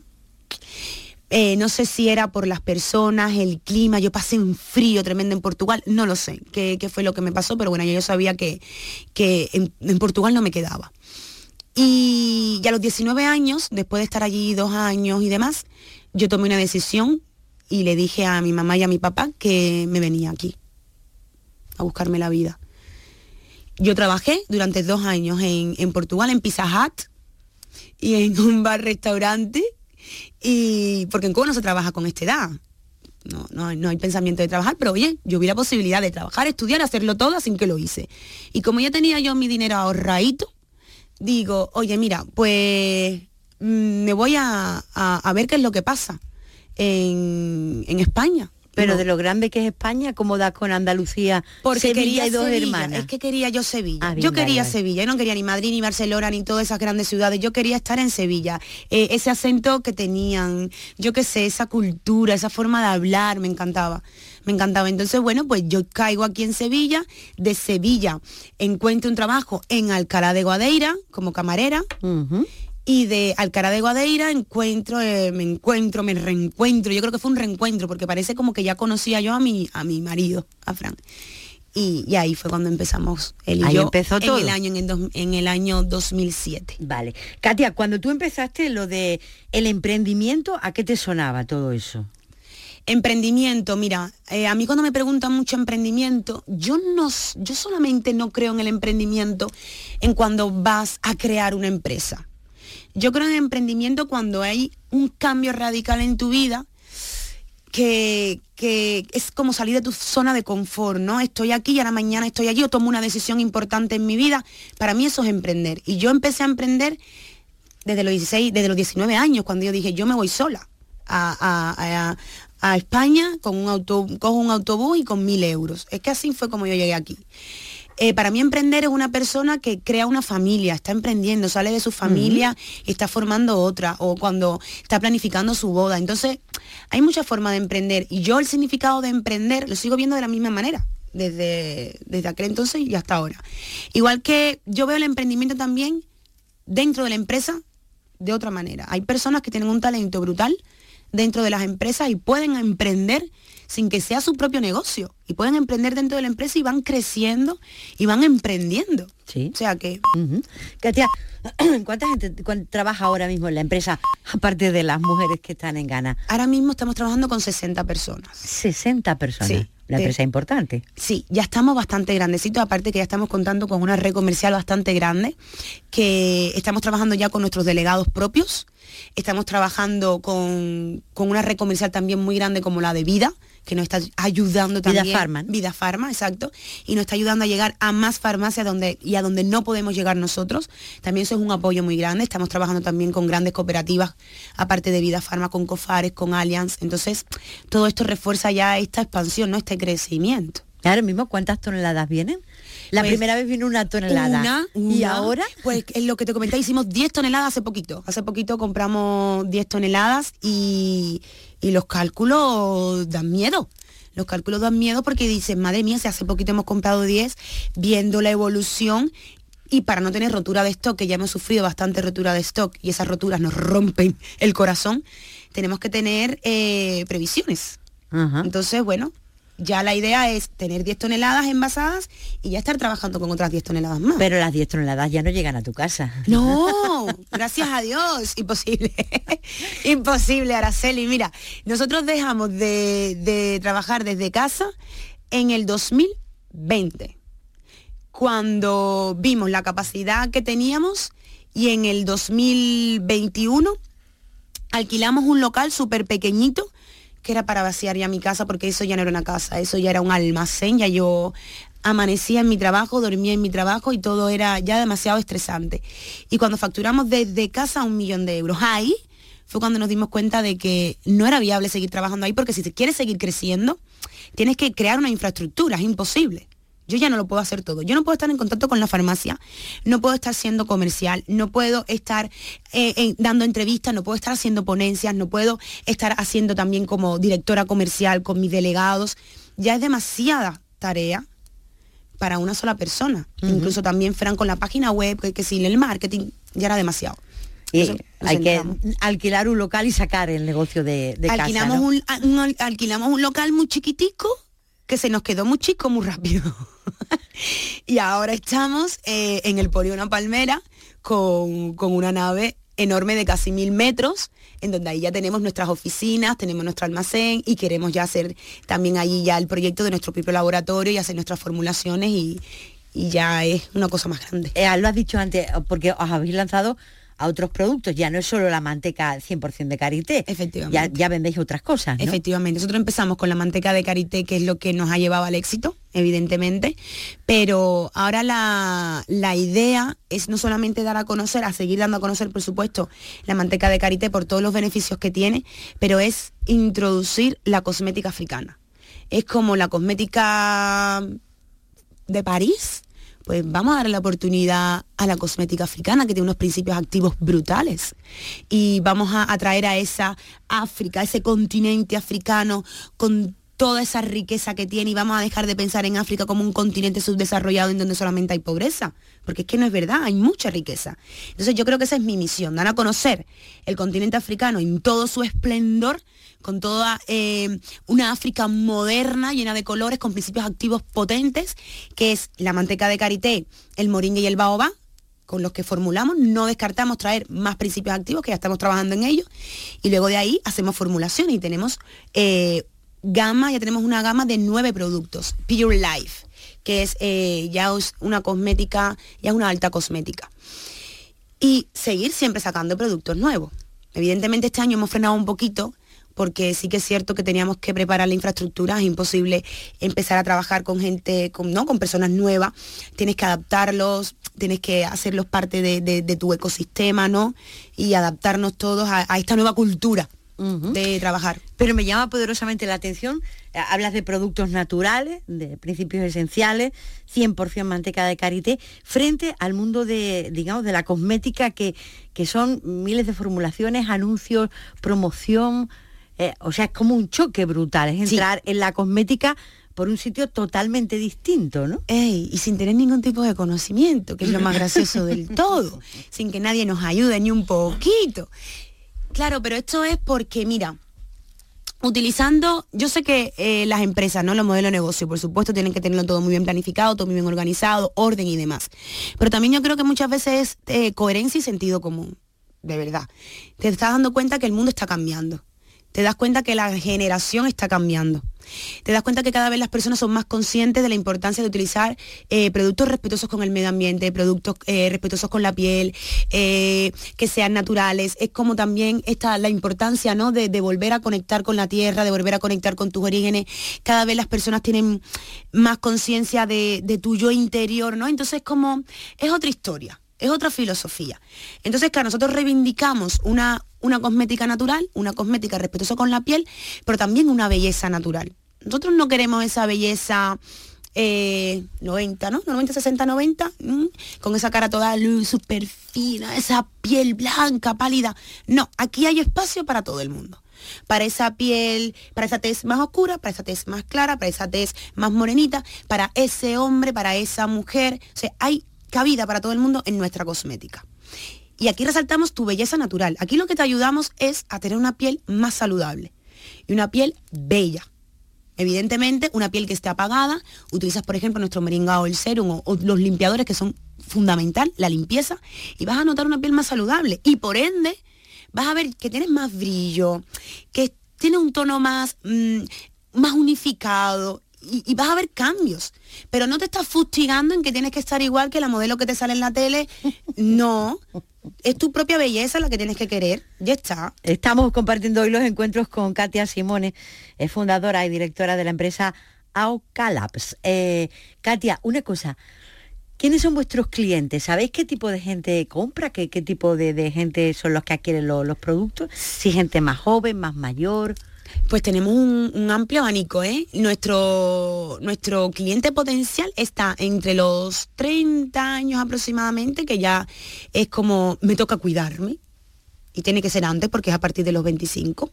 No sé si era por las personas, el clima, yo pasé un frío tremendo en Portugal, no lo sé qué fue lo que me pasó, pero bueno, yo sabía que en Portugal no me quedaba. Y a los 19 años, después de estar allí 2 años y demás, yo tomé una decisión y le dije a mi mamá y a mi papá que me venía aquí a buscarme la vida. Yo trabajé durante 2 años en Portugal, en Pizza Hut y en un bar-restaurante, y porque en Cuba no se trabaja con esta edad. No hay pensamiento de trabajar, pero oye, yo vi la posibilidad de trabajar, estudiar, hacerlo todo, así que lo hice. Y como ya tenía yo mi dinero ahorradito, digo, oye, mira, pues me voy a ver qué es lo que pasa en España. Pero no, de lo grande que es España, ¿cómo das con Andalucía? Porque Sevilla quería y Dos Sevilla, Hermanas. Es que quería yo Sevilla. Ah, bien, yo quería Sevilla. Yo no quería ni Madrid, ni Barcelona, ni todas esas grandes ciudades. Yo quería estar en Sevilla. Ese acento que tenían, yo qué sé, esa cultura, esa forma de hablar, me encantaba. Me encantaba. Entonces, bueno, pues yo caigo aquí en Sevilla. De Sevilla encuentro un trabajo en Alcalá de Guadaíra, como camarera. Y de Alcalá de Guadaíra me reencuentro. Yo creo que fue un reencuentro, porque parece como que ya conocía yo a mi marido, a Fran. Y ahí fue cuando empezamos él y ahí yo. Empezó todo. En el año 2007. Vale. Katia, cuando tú empezaste lo de el emprendimiento, ¿a qué te sonaba todo eso? Emprendimiento, mira, a mí cuando me preguntan mucho emprendimiento, yo solamente no creo en el emprendimiento en cuando vas a crear una empresa. Yo creo en el emprendimiento cuando hay un cambio radical en tu vida, que es como salir de tu zona de confort, ¿no? Estoy aquí y a la mañana estoy allí, o tomo una decisión importante en mi vida. Para mí eso es emprender. Y yo empecé a emprender desde los 19 años, cuando yo dije, yo me voy sola a España, cojo un autobús y con 1.000 euros. Es que así fue como yo llegué aquí. Para mí emprender es una persona que crea una familia, está emprendiendo, sale de su familia y está formando otra, o cuando está planificando su boda. Entonces, hay muchas formas de emprender, y yo el significado de emprender lo sigo viendo de la misma manera, desde aquel entonces y hasta ahora. Igual que yo veo el emprendimiento también dentro de la empresa de otra manera. Hay personas que tienen un talento brutal dentro de las empresas y pueden emprender sin que sea su propio negocio. Y pueden emprender dentro de la empresa y van creciendo y van emprendiendo. Sí. O sea que... Uh-huh. Katia, ¿cuánta gente trabaja ahora mismo en la empresa, aparte de las mujeres que están en Ghana? Ahora mismo estamos trabajando con 60 personas. 60 personas. Sí. Una empresa importante. Sí, ya estamos bastante grandecitos, aparte que ya estamos contando con una red comercial bastante grande, que estamos trabajando ya con nuestros delegados propios, estamos trabajando con una red comercial también muy grande como la de Vida, que nos está ayudando también. Vida Farma, ¿no? Vida Farma, exacto. Y nos está ayudando a llegar a más farmacias y a donde no podemos llegar nosotros. También eso es un apoyo muy grande. Estamos trabajando también con grandes cooperativas, aparte de Vida Farma, con Cofares, con Allianz. Entonces, todo esto refuerza ya esta expansión, ¿no? Este crecimiento. Ahora mismo, ¿cuántas toneladas vienen? La primera vez vino una tonelada. ¿Y ahora? Pues es lo que te comenté, hicimos 10 toneladas hace poquito. Hace poquito compramos 10 toneladas y los cálculos dan miedo. Los cálculos dan miedo porque dicen, madre mía, si hace poquito hemos comprado 10, viendo la evolución y para no tener rotura de stock, que ya hemos sufrido bastante rotura de stock y esas roturas nos rompen el corazón, tenemos que tener previsiones. Ajá. Entonces, bueno... Ya la idea es tener 10 toneladas envasadas y ya estar trabajando con otras 10 toneladas más. Pero las 10 toneladas ya no llegan a tu casa. No, gracias a Dios. Imposible. Imposible, Araceli. Mira, nosotros dejamos de trabajar desde casa en el 2020, cuando vimos la capacidad que teníamos, y en el 2021 alquilamos un local súper pequeñito, que era para vaciar ya mi casa, porque eso ya no era una casa, eso ya era un almacén. Ya yo amanecía en mi trabajo, dormía en mi trabajo y todo era ya demasiado estresante. Y cuando facturamos desde casa €1.000.000, ahí fue cuando nos dimos cuenta de que no era viable seguir trabajando ahí, porque si te quieres seguir creciendo, tienes que crear una infraestructura, es imposible. Yo ya no lo puedo hacer todo. Yo no puedo estar en contacto con la farmacia, no puedo estar siendo comercial, no puedo estar dando entrevistas, no puedo estar haciendo ponencias, no puedo estar haciendo también como directora comercial con mis delegados. Ya es demasiada tarea para una sola persona. Uh-huh. Incluso también Fran con la página web, que sin el marketing ya era demasiado. Y hay que alquilar un local y sacar el negocio de alquilamos casa, ¿no? Alquilamos un local muy chiquitico, que se nos quedó muy chico muy rápido. Y ahora estamos en el polígono Palmera con una nave enorme de casi 1.000 metros, en donde ahí ya tenemos nuestras oficinas, tenemos nuestro almacén, y queremos ya hacer también allí ya el proyecto de nuestro propio laboratorio y hacer nuestras formulaciones, y ya es una cosa más grande. Lo has dicho antes, porque os habéis lanzado a otros productos, ya no es solo la manteca 100% de karité. Efectivamente. Ya vendéis otras cosas, ¿no? Efectivamente. Nosotros empezamos con la manteca de karité, que es lo que nos ha llevado al éxito, evidentemente, pero ahora la idea es no solamente dar a conocer, a seguir dando a conocer, por supuesto, la manteca de karité por todos los beneficios que tiene, pero es introducir la cosmética africana. Es como la cosmética de París, pues vamos a darle la oportunidad a la cosmética africana, que tiene unos principios activos brutales. Y vamos a atraer a esa África, a ese continente africano, con toda esa riqueza que tiene, y vamos a dejar de pensar en África como un continente subdesarrollado en donde solamente hay pobreza, porque es que no es verdad, hay mucha riqueza. Entonces yo creo que esa es mi misión, dar a conocer el continente africano en todo su esplendor, con toda una África moderna, llena de colores, con principios activos potentes, que es la manteca de karité, el moringa y el baobá, con los que formulamos. No descartamos traer más principios activos, que ya estamos trabajando en ellos, y luego de ahí hacemos formulaciones y tenemos una gama de 9 productos. Pure Life, que es ya una cosmética, ya es una alta cosmética. Y seguir siempre sacando productos nuevos. Evidentemente este año hemos frenado un poquito, porque sí que es cierto que teníamos que preparar la infraestructura. Es imposible empezar a trabajar con gente, con personas nuevas. Tienes que adaptarlos, tienes que hacerlos parte de tu ecosistema, ¿no? Y adaptarnos todos a esta nueva cultura de trabajar. Pero me llama poderosamente la atención, hablas de productos naturales, de principios esenciales, 100% manteca de karité, frente al mundo de la cosmética, que son miles de formulaciones, anuncios, promoción. O sea, es como un choque brutal, es entrar en la cosmética por un sitio totalmente distinto, ¿no? Y sin tener ningún tipo de conocimiento, que es lo más gracioso del todo, sin que nadie nos ayude ni un poquito. Claro, pero esto es porque, mira, utilizando, yo sé que las empresas, ¿no?, los modelos de negocio, por supuesto, tienen que tenerlo todo muy bien planificado, todo muy bien organizado, orden y demás. Pero también yo creo que muchas veces es coherencia y sentido común, de verdad. Te estás dando cuenta que el mundo está cambiando. Te das cuenta que la generación está cambiando. Te das cuenta que cada vez las personas son más conscientes de la importancia de utilizar productos respetuosos con el medio ambiente, productos respetuosos con la piel, que sean naturales. Es como también esta, la importancia, ¿no?, de volver a conectar con la tierra, de volver a conectar con tus orígenes. Cada vez las personas tienen más conciencia de tu yo interior, ¿no? Entonces como es otra historia, es otra filosofía. Entonces, claro, nosotros reivindicamos una cosmética natural, una cosmética respetuosa con la piel, pero también una belleza natural. Nosotros no queremos esa belleza 90, ¿no? 90, 60, 90, con esa cara toda súper fina, esa piel blanca, pálida. No, aquí hay espacio para todo el mundo. Para esa piel, para esa tez más oscura, para esa tez más clara, para esa tez más morenita, para ese hombre, para esa mujer. O sea, hay cabida para todo el mundo en nuestra cosmética. Y aquí resaltamos tu belleza natural. Aquí lo que te ayudamos es a tener una piel más saludable y una piel bella. Evidentemente, una piel que esté apagada, utilizas, por ejemplo, nuestro Moringa Oil Serum o los limpiadores, que son fundamental, la limpieza, y vas a notar una piel más saludable. Y por ende, vas a ver que tienes más brillo, que tienes un tono más, más unificado. Y vas a ver cambios, pero no te estás fustigando en que tienes que estar igual que la modelo que te sale en la tele. No, es tu propia belleza la que tienes que querer, ya está. Estamos compartiendo hoy los encuentros con Katia Simone, es fundadora y directora de la empresa AOK Labs. Katia, una cosa, ¿quiénes son vuestros clientes? ¿Sabéis qué tipo de gente compra? ¿Qué tipo de gente son los que adquieren los productos? ¿Si gente más joven, más mayor? Pues tenemos un amplio abanico, ¿eh? Nuestro cliente potencial está entre los 30 años aproximadamente, que ya es como, me toca cuidarme, y tiene que ser antes porque es a partir de los 25.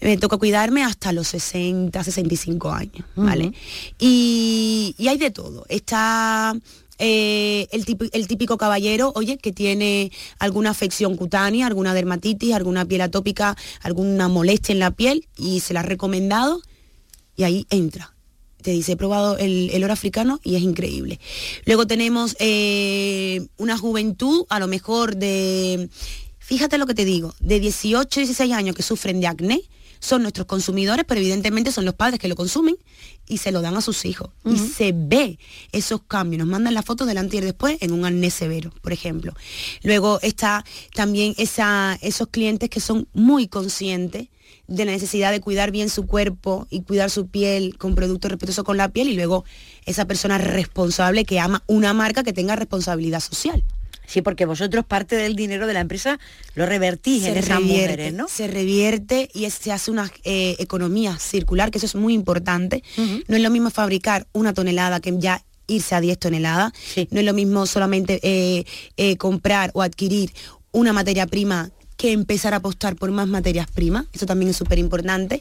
Me toca cuidarme hasta los 60, 65 años, ¿vale? Uh-huh. Y hay de todo. Está el típico caballero, oye, que tiene alguna afección cutánea, alguna dermatitis, alguna piel atópica, alguna molestia en la piel, y se la ha recomendado, y ahí entra. Te dice, he probado el oro africano y es increíble. Luego tenemos una juventud, a lo mejor de, fíjate lo que te digo, de 18, 16 años, que sufren de acné. Son nuestros consumidores, pero evidentemente son los padres que lo consumen y se lo dan a sus hijos. Uh-huh. Y se ve esos cambios. Nos mandan las fotos del antes y después en un acné severo, por ejemplo. Luego está también esos clientes que son muy conscientes de la necesidad de cuidar bien su cuerpo y cuidar su piel con productos respetuosos con la piel. Y luego esa persona responsable que ama una marca que tenga responsabilidad social. Sí, porque vosotros parte del dinero de la empresa lo revertís en esas mujeres, ¿no? Se revierte y se hace una economía circular, que eso es muy importante. Uh-huh. No es lo mismo fabricar 1 tonelada que ya irse a 10 toneladas. Sí. No es lo mismo solamente comprar o adquirir una materia prima que empezar a apostar por más materias primas. Eso también es súper importante.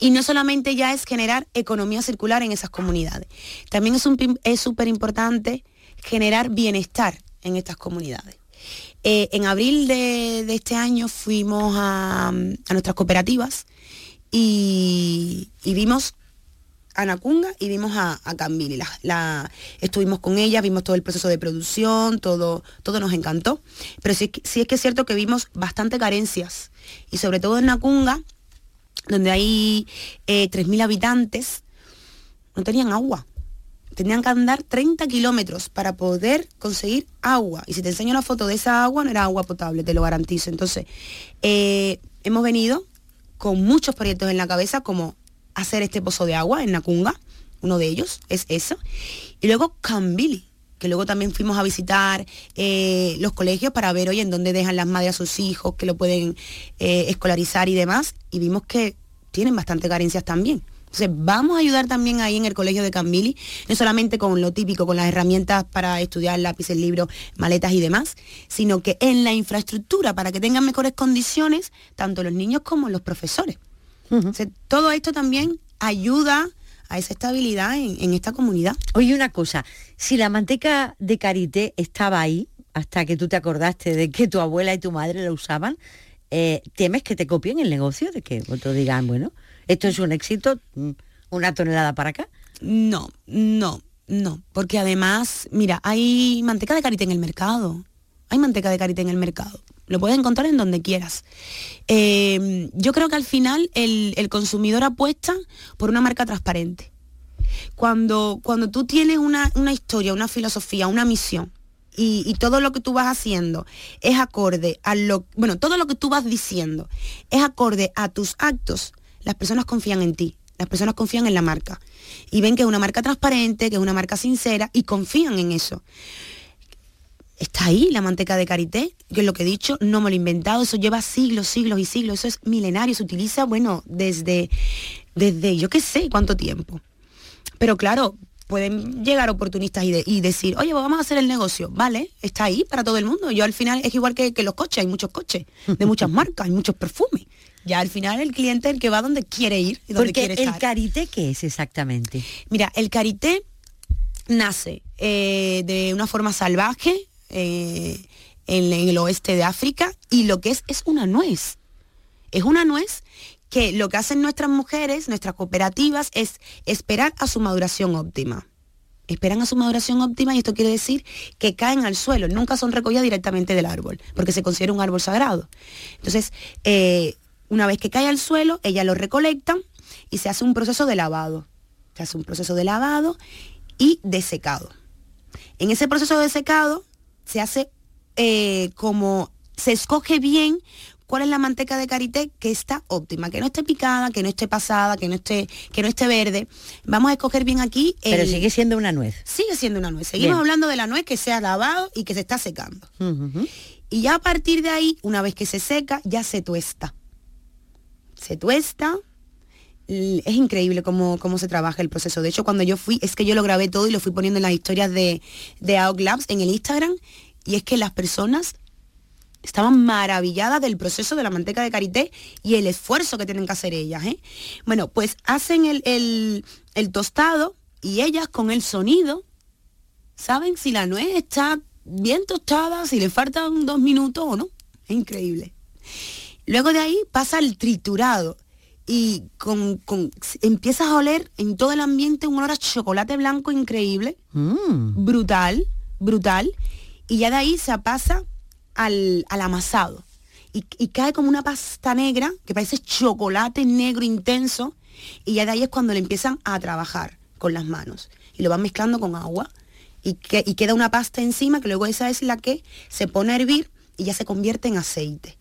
Y no solamente ya es generar economía circular en esas comunidades. También es súper importante generar bienestar en estas comunidades. En abril de este año fuimos a nuestras cooperativas y vimos a Nakunga y vimos a Kambili. Estuvimos con ella, vimos todo el proceso de producción, todo nos encantó. Pero sí es que es cierto que vimos bastante carencias. Y sobre todo en Nakunga, donde hay 3.000 habitantes, no tenían agua. Tenían que andar 30 kilómetros para poder conseguir agua. Y si te enseño la foto de esa agua, no era agua potable, te lo garantizo. Entonces, hemos venido con muchos proyectos en la cabeza, como hacer este pozo de agua en Nakunga. Uno de ellos es eso. Y luego Kambili, que luego también fuimos a visitar los colegios para ver, oye, en dónde dejan las madres a sus hijos, que lo pueden escolarizar y demás. Y vimos que tienen bastante carencias también. Entonces vamos a ayudar también ahí en el colegio de Kambili, no solamente con lo típico, con las herramientas para estudiar, lápices, libros, maletas y demás, sino que en la infraestructura, para que tengan mejores condiciones, tanto los niños como los profesores. Uh-huh. Entonces, todo esto también ayuda a esa estabilidad en esta comunidad. Oye, una cosa, si la manteca de karité estaba ahí, hasta que tú te acordaste de que tu abuela y tu madre la usaban, ¿temes que te copien el negocio? De que otros digan, bueno, esto es un éxito, una tonelada para acá. No, porque además, mira, hay manteca de karité en el mercado. Lo puedes encontrar en donde quieras. Yo creo que al final el consumidor apuesta por una marca transparente. Cuando tú tienes una historia, una filosofía, una misión, y todo lo que tú vas haciendo es acorde a lo... Bueno, todo lo que tú vas diciendo es acorde a tus actos, las personas confían en ti, las personas confían en la marca. Y ven que es una marca transparente, que es una marca sincera, y confían en eso. Está ahí la manteca de karité, que es lo que he dicho, no me lo he inventado, eso lleva siglos, eso es milenario, se utiliza, bueno, desde yo qué sé cuánto tiempo. Pero claro, pueden llegar oportunistas y decir, oye, pues vamos a hacer el negocio, vale, está ahí para todo el mundo. Yo al final, es igual que los coches, hay muchos coches, de muchas marcas, hay muchos perfumes. Ya al final el cliente es el que va donde quiere ir y donde quiere estar. Porque el karité, ¿qué es exactamente? Mira, el karité nace de una forma salvaje, en el oeste de África, y lo que es una nuez. Es una nuez que lo que hacen nuestras mujeres, nuestras cooperativas, es esperar a su maduración óptima. Esperan a su maduración óptima, y esto quiere decir que caen al suelo, nunca son recogidas directamente del árbol, porque se considera un árbol sagrado. Entonces, una vez que cae al suelo, ellas lo recolectan y se hace un proceso de lavado. Se hace un proceso de lavado y de secado. En ese proceso de secado se hace se escoge bien cuál es la manteca de karité que está óptima, que no esté picada, que no esté pasada, que no esté verde. Vamos a escoger bien aquí. Pero sigue siendo una nuez. Sigue siendo una nuez. Seguimos bien. Hablando de la nuez que se ha lavado y que se está secando. Uh-huh. Y ya a partir de ahí, una vez que se seca, ya se tuesta. Se tuesta. Es increíble cómo se trabaja el proceso. De hecho, cuando yo fui, es que yo lo grabé todo y lo fui poniendo en las historias de AOK Labs en el Instagram, y es que las personas estaban maravilladas del proceso de la manteca de karité y el esfuerzo que tienen que hacer ellas, ¿eh? Bueno, pues hacen el tostado, y ellas con el sonido saben si la nuez está bien tostada, si le faltan 2 minutos o no. Es increíble. Luego de ahí pasa el triturado. Y empiezas a oler en todo el ambiente un olor a chocolate blanco increíble, brutal, y ya de ahí se pasa al amasado. Y cae como una pasta negra, que parece chocolate negro intenso, y ya de ahí es cuando le empiezan a trabajar con las manos. Y lo van mezclando con agua, y queda una pasta encima, que luego esa es la que se pone a hervir y ya se convierte en aceite.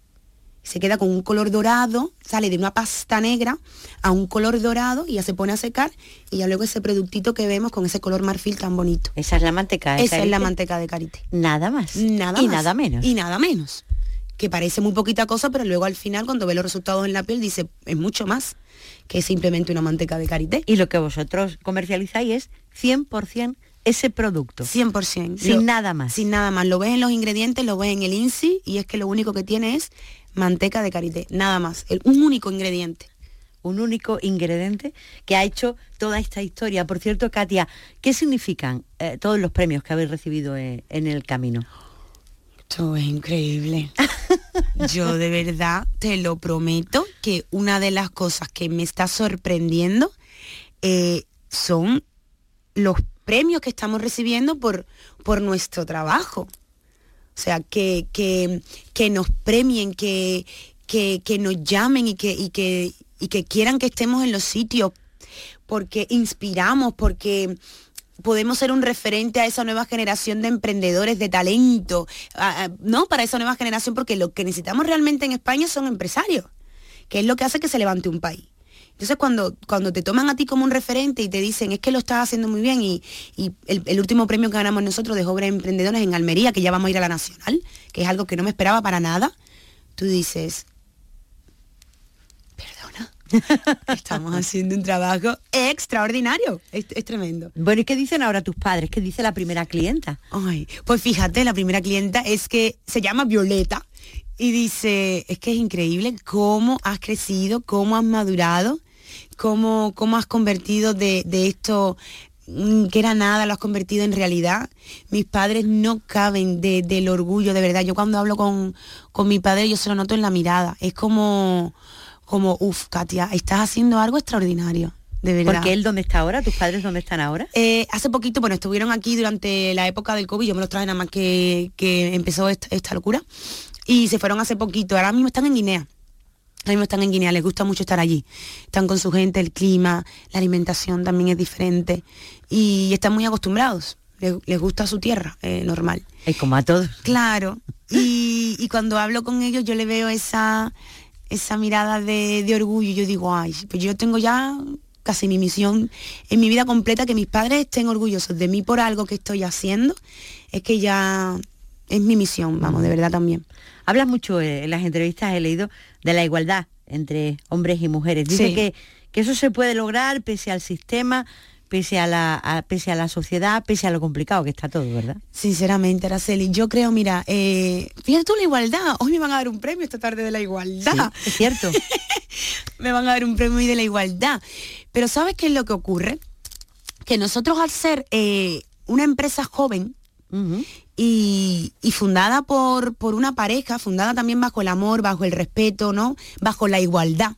Se queda con un color dorado, sale de una pasta negra a un color dorado y ya se pone a secar, y ya luego ese productito que vemos con ese color marfil tan bonito. Esa es la manteca de karité. Esa es la manteca de karité. Nada más. Nada más. Y nada menos. Y nada menos. Que parece muy poquita cosa, pero luego al final, cuando ve los resultados en la piel, dice, es mucho más que simplemente una manteca de karité. Y lo que vosotros comercializáis es 100% ese producto. 100%. Sin nada más. Lo ves en los ingredientes, lo ves en el INSI, y es que lo único que tiene es manteca de karité, nada más, un único ingrediente que ha hecho toda esta historia. Por cierto, Katia, ¿qué significan todos los premios que habéis recibido en el camino? Esto es increíble. Yo de verdad te lo prometo que una de las cosas que me está sorprendiendo son los premios que estamos recibiendo por nuestro trabajo. O sea, que nos premien, que nos llamen y que quieran que estemos en los sitios, porque inspiramos, porque podemos ser un referente a esa nueva generación de emprendedores, de talento, ¿no? Para esa nueva generación, porque lo que necesitamos realmente en España son empresarios, que es lo que hace que se levante un país. Entonces, cuando te toman a ti como un referente y te dicen, es que lo estás haciendo muy bien, y el último premio que ganamos nosotros de Jóvenes Emprendedores en Almería, que ya vamos a ir a la Nacional, que es algo que no me esperaba para nada, tú dices, perdona, estamos haciendo un trabajo extraordinario, es tremendo. Bueno, ¿y qué dicen ahora tus padres? ¿Qué dice la primera clienta? Ay, pues fíjate, la primera clienta es que se llama Violeta. Y dice, es que es increíble cómo has crecido, cómo has madurado, cómo has convertido de esto que era nada, lo has convertido en realidad. Mis padres no caben del orgullo, de verdad. Yo cuando hablo con mi padre, yo se lo noto en la mirada. Es como Katia, estás haciendo algo extraordinario. De verdad. ¿Porque él dónde está ahora? ¿Tus padres dónde están ahora? Hace poquito, bueno, estuvieron aquí durante la época del COVID. Yo me los traje nada más que empezó esta locura. Y se fueron hace poquito. Ahora mismo están en Guinea. Les gusta mucho estar allí. Están con su gente, el clima, la alimentación también es diferente. Y están muy acostumbrados. Les gusta su tierra, normal. Es como a todos. Claro. Y cuando hablo con ellos, yo le veo esa mirada de orgullo. Yo digo, ay, pues yo tengo ya casi mi misión en mi vida completa, que mis padres estén orgullosos de mí por algo que estoy haciendo, es que ya es mi misión, vamos, de verdad también. Hablas mucho en las entrevistas, he leído, de la igualdad entre hombres y mujeres. Dice sí, que eso se puede lograr pese al sistema, pese a la sociedad, pese a lo complicado que está todo, ¿verdad? Sinceramente, Araceli, yo creo, mira, fíjate tú, la igualdad, hoy me van a dar un premio esta tarde de la igualdad. Sí, es cierto. Me van a dar un premio de la igualdad. Pero ¿sabes qué es lo que ocurre? Que nosotros, al ser una empresa joven, uh-huh, y fundada por una pareja, fundada también bajo el amor, bajo el respeto, ¿no? Bajo la igualdad,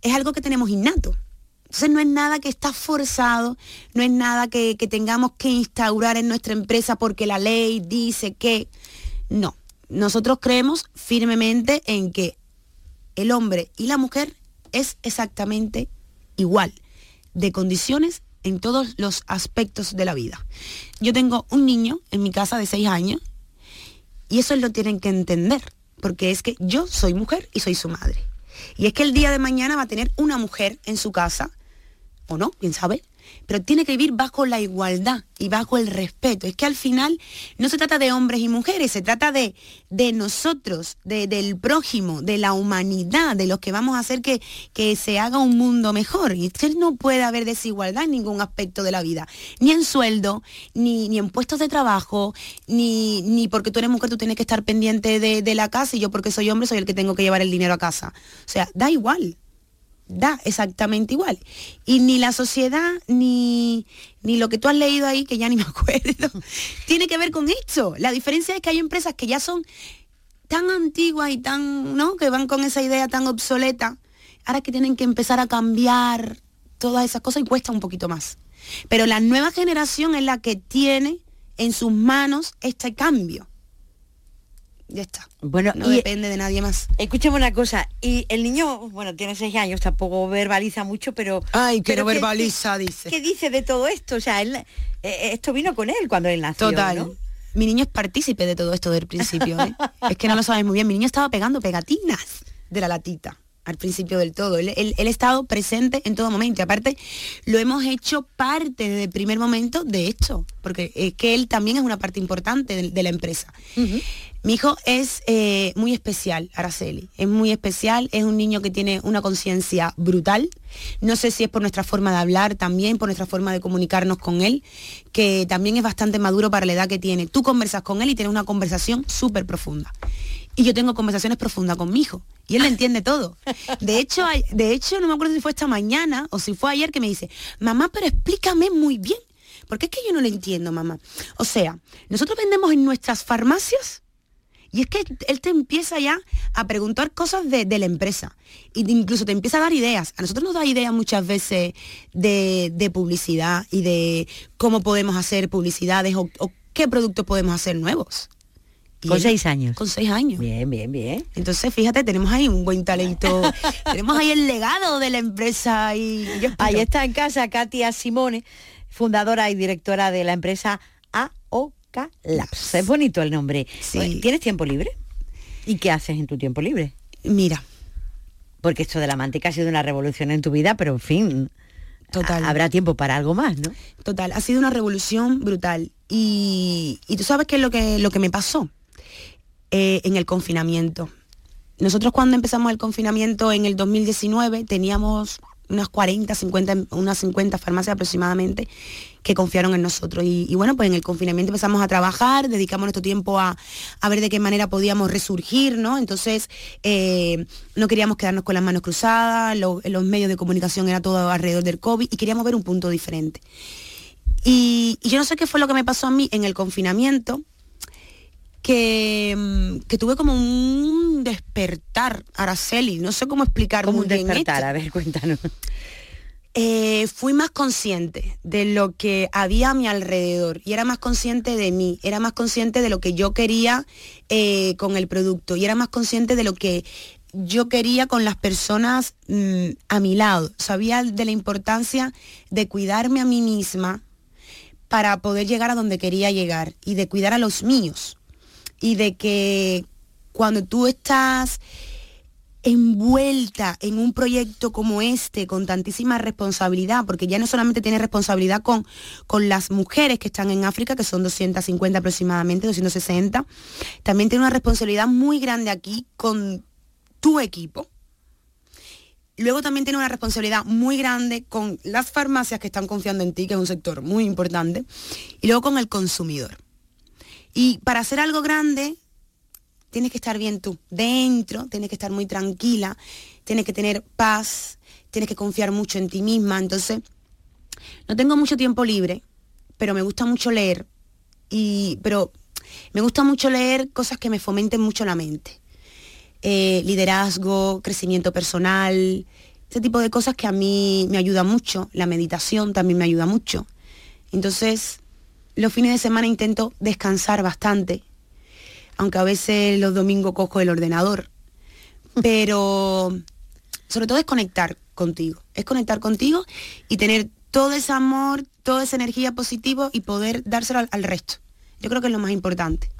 es algo que tenemos innato. Entonces no es nada que está forzado, no es nada que tengamos que instaurar en nuestra empresa porque la ley dice que... No, nosotros creemos firmemente en que el hombre y la mujer es exactamente igual, de condiciones en todos los aspectos de la vida. Yo tengo un niño en mi casa de 6 años y eso lo tienen que entender, porque es que yo soy mujer y soy su madre. Y es que el día de mañana va a tener una mujer en su casa, o no, quién sabe, pero tiene que vivir bajo la igualdad y bajo el respeto. Es que al final no se trata de hombres y mujeres, se trata de nosotros, del prójimo, de la humanidad, de los que vamos a hacer que se haga un mundo mejor. Y no puede haber desigualdad en ningún aspecto de la vida, ni en sueldo, ni en puestos de trabajo, ni porque tú eres mujer tú tienes que estar pendiente de la casa y yo porque soy hombre soy el que tengo que llevar el dinero a casa. O sea, da igual. Da exactamente igual. Y ni la sociedad, ni lo que tú has leído ahí, que ya ni me acuerdo, tiene que ver con esto. La diferencia es que hay empresas que ya son tan antiguas y tan, ¿no?, que van con esa idea tan obsoleta, ahora que tienen que empezar a cambiar todas esas cosas y cuesta un poquito más. Pero la nueva generación es la que tiene en sus manos este cambio. Ya está. Bueno, no depende de nadie más. Escúchame una cosa, y el niño, bueno, tiene 6 años, tampoco verbaliza mucho, pero... Ay, pero verbaliza, dice. ¿Qué dice de todo esto? O sea, esto vino con él cuando él nació. Total, ¿no? Mi niño es partícipe de todo esto del principio, ¿eh? Es que no lo sabes muy bien. Mi niño estaba pegando pegatinas de la latita al principio del todo. Él ha estado presente en todo momento. Aparte, lo hemos hecho parte desde el primer momento de esto, porque es que él también es una parte importante de la empresa. Uh-huh. Mi hijo es muy especial, Araceli. Es muy especial, es un niño que tiene una conciencia brutal. No sé si es por nuestra forma de hablar también, por nuestra forma de comunicarnos con él, que también es bastante maduro para la edad que tiene. Tú conversas con él y tienes una conversación súper profunda. Y yo tengo conversaciones profundas con mi hijo. Y él le entiende todo. De hecho, no me acuerdo si fue esta mañana o si fue ayer que me dice, mamá, pero explícame muy bien. Porque es que yo no le entiendo, mamá. O sea, nosotros vendemos en nuestras farmacias y es que él te empieza ya a preguntar cosas de la empresa. Y incluso te empieza a dar ideas. A nosotros nos da ideas muchas veces de publicidad y de cómo podemos hacer publicidades o qué productos podemos hacer nuevos. Con 6 años. Con 6 años. Bien, bien, bien. Entonces, fíjate, tenemos ahí un buen talento. Tenemos ahí el legado de la empresa. Ahí está en casa Katia Simone, fundadora y directora de la empresa AOK Labs. Es bonito el nombre. Sí. ¿Tienes tiempo libre? ¿Y qué haces en tu tiempo libre? Mira. Porque esto de la manteca ha sido una revolución en tu vida, pero en fin... Total. Habrá tiempo para algo más, ¿no? Total. Ha sido una revolución brutal. Y tú sabes qué es lo que me pasó. En el confinamiento. Nosotros cuando empezamos el confinamiento en el 2019 teníamos unas 40, 50, unas 50 farmacias aproximadamente que confiaron en nosotros. Y bueno, pues en el confinamiento empezamos a trabajar, dedicamos nuestro tiempo a ver de qué manera podíamos resurgir, ¿no? Entonces, no queríamos quedarnos con las manos cruzadas, los medios de comunicación era todo alrededor del COVID y queríamos ver un punto diferente. Y yo no sé qué fue lo que me pasó a mí en el confinamiento, que tuve como un despertar, Araceli, no sé cómo explicar muy bien esto. ¿Cómo un despertar? A ver, cuéntanos. Fui más consciente de lo que había a mi alrededor y era más consciente de mí, era más consciente de lo que yo quería con el producto y era más consciente de lo que yo quería con las personas a mi lado. Sabía de la importancia de cuidarme a mí misma para poder llegar a donde quería llegar y de cuidar a los míos. Y de que cuando tú estás envuelta en un proyecto como este, con tantísima responsabilidad, porque ya no solamente tienes responsabilidad con las mujeres que están en África, que son 250 aproximadamente, 260, también tienes una responsabilidad muy grande aquí con tu equipo. Luego también tienes una responsabilidad muy grande con las farmacias que están confiando en ti, que es un sector muy importante, y luego con el consumidor. Y para hacer algo grande, tienes que estar bien tú. Dentro, tienes que estar muy tranquila, tienes que tener paz, tienes que confiar mucho en ti misma. Entonces, no tengo mucho tiempo libre, pero me gusta mucho leer. Pero me gusta mucho leer cosas que me fomenten mucho la mente. Liderazgo, crecimiento personal, ese tipo de cosas que a mí me ayuda mucho. La meditación también me ayuda mucho. Entonces, los fines de semana intento descansar bastante, aunque a veces los domingos cojo el ordenador, pero sobre todo es conectar contigo y tener todo ese amor, toda esa energía positiva y poder dárselo al resto. Yo creo que es lo más importante,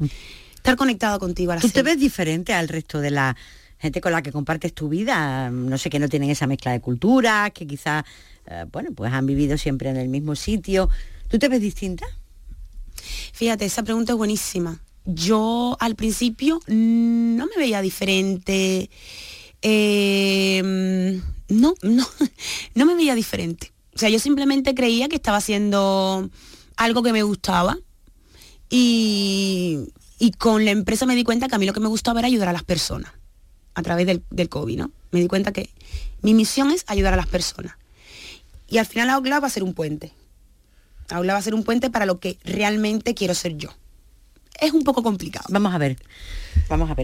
estar conectado contigo. ¿Tú te ves diferente al resto de la gente con la que compartes tu vida? No sé, que no tienen esa mezcla de culturas, que quizás, bueno, pues han vivido siempre en el mismo sitio. ¿Tú te ves distinta? Fíjate, esa pregunta es buenísima. Yo al principio no me veía diferente. No me veía diferente. O sea, yo simplemente creía que estaba haciendo algo que me gustaba. Y con la empresa me di cuenta que a mí lo que me gustaba era ayudar a las personas. A través del COVID, ¿no? Me di cuenta que mi misión es ayudar a las personas. Y al final AOK Labs va a ser un puente. Aula va a ser un puente para lo que realmente quiero ser yo. Es un poco complicado. Vamos a ver.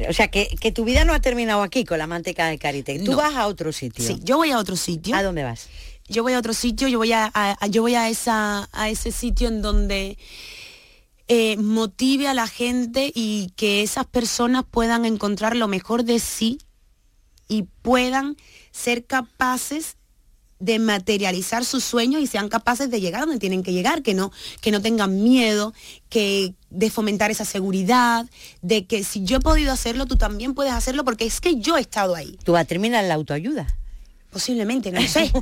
O sea, que tu vida no ha terminado aquí con la manteca de karité. Tú vas a otro sitio. Sí, yo voy a otro sitio. ¿A dónde vas? Yo voy a otro sitio, yo voy a ese sitio en donde motive a la gente y que esas personas puedan encontrar lo mejor de sí y puedan ser capaces de materializar sus sueños y sean capaces de llegar donde tienen que llegar, que no tengan miedo, que de fomentar esa seguridad, de que si yo he podido hacerlo, tú también puedes hacerlo, porque es que yo he estado ahí. ¿Tú vas a terminar la autoayuda? Posiblemente, no sé.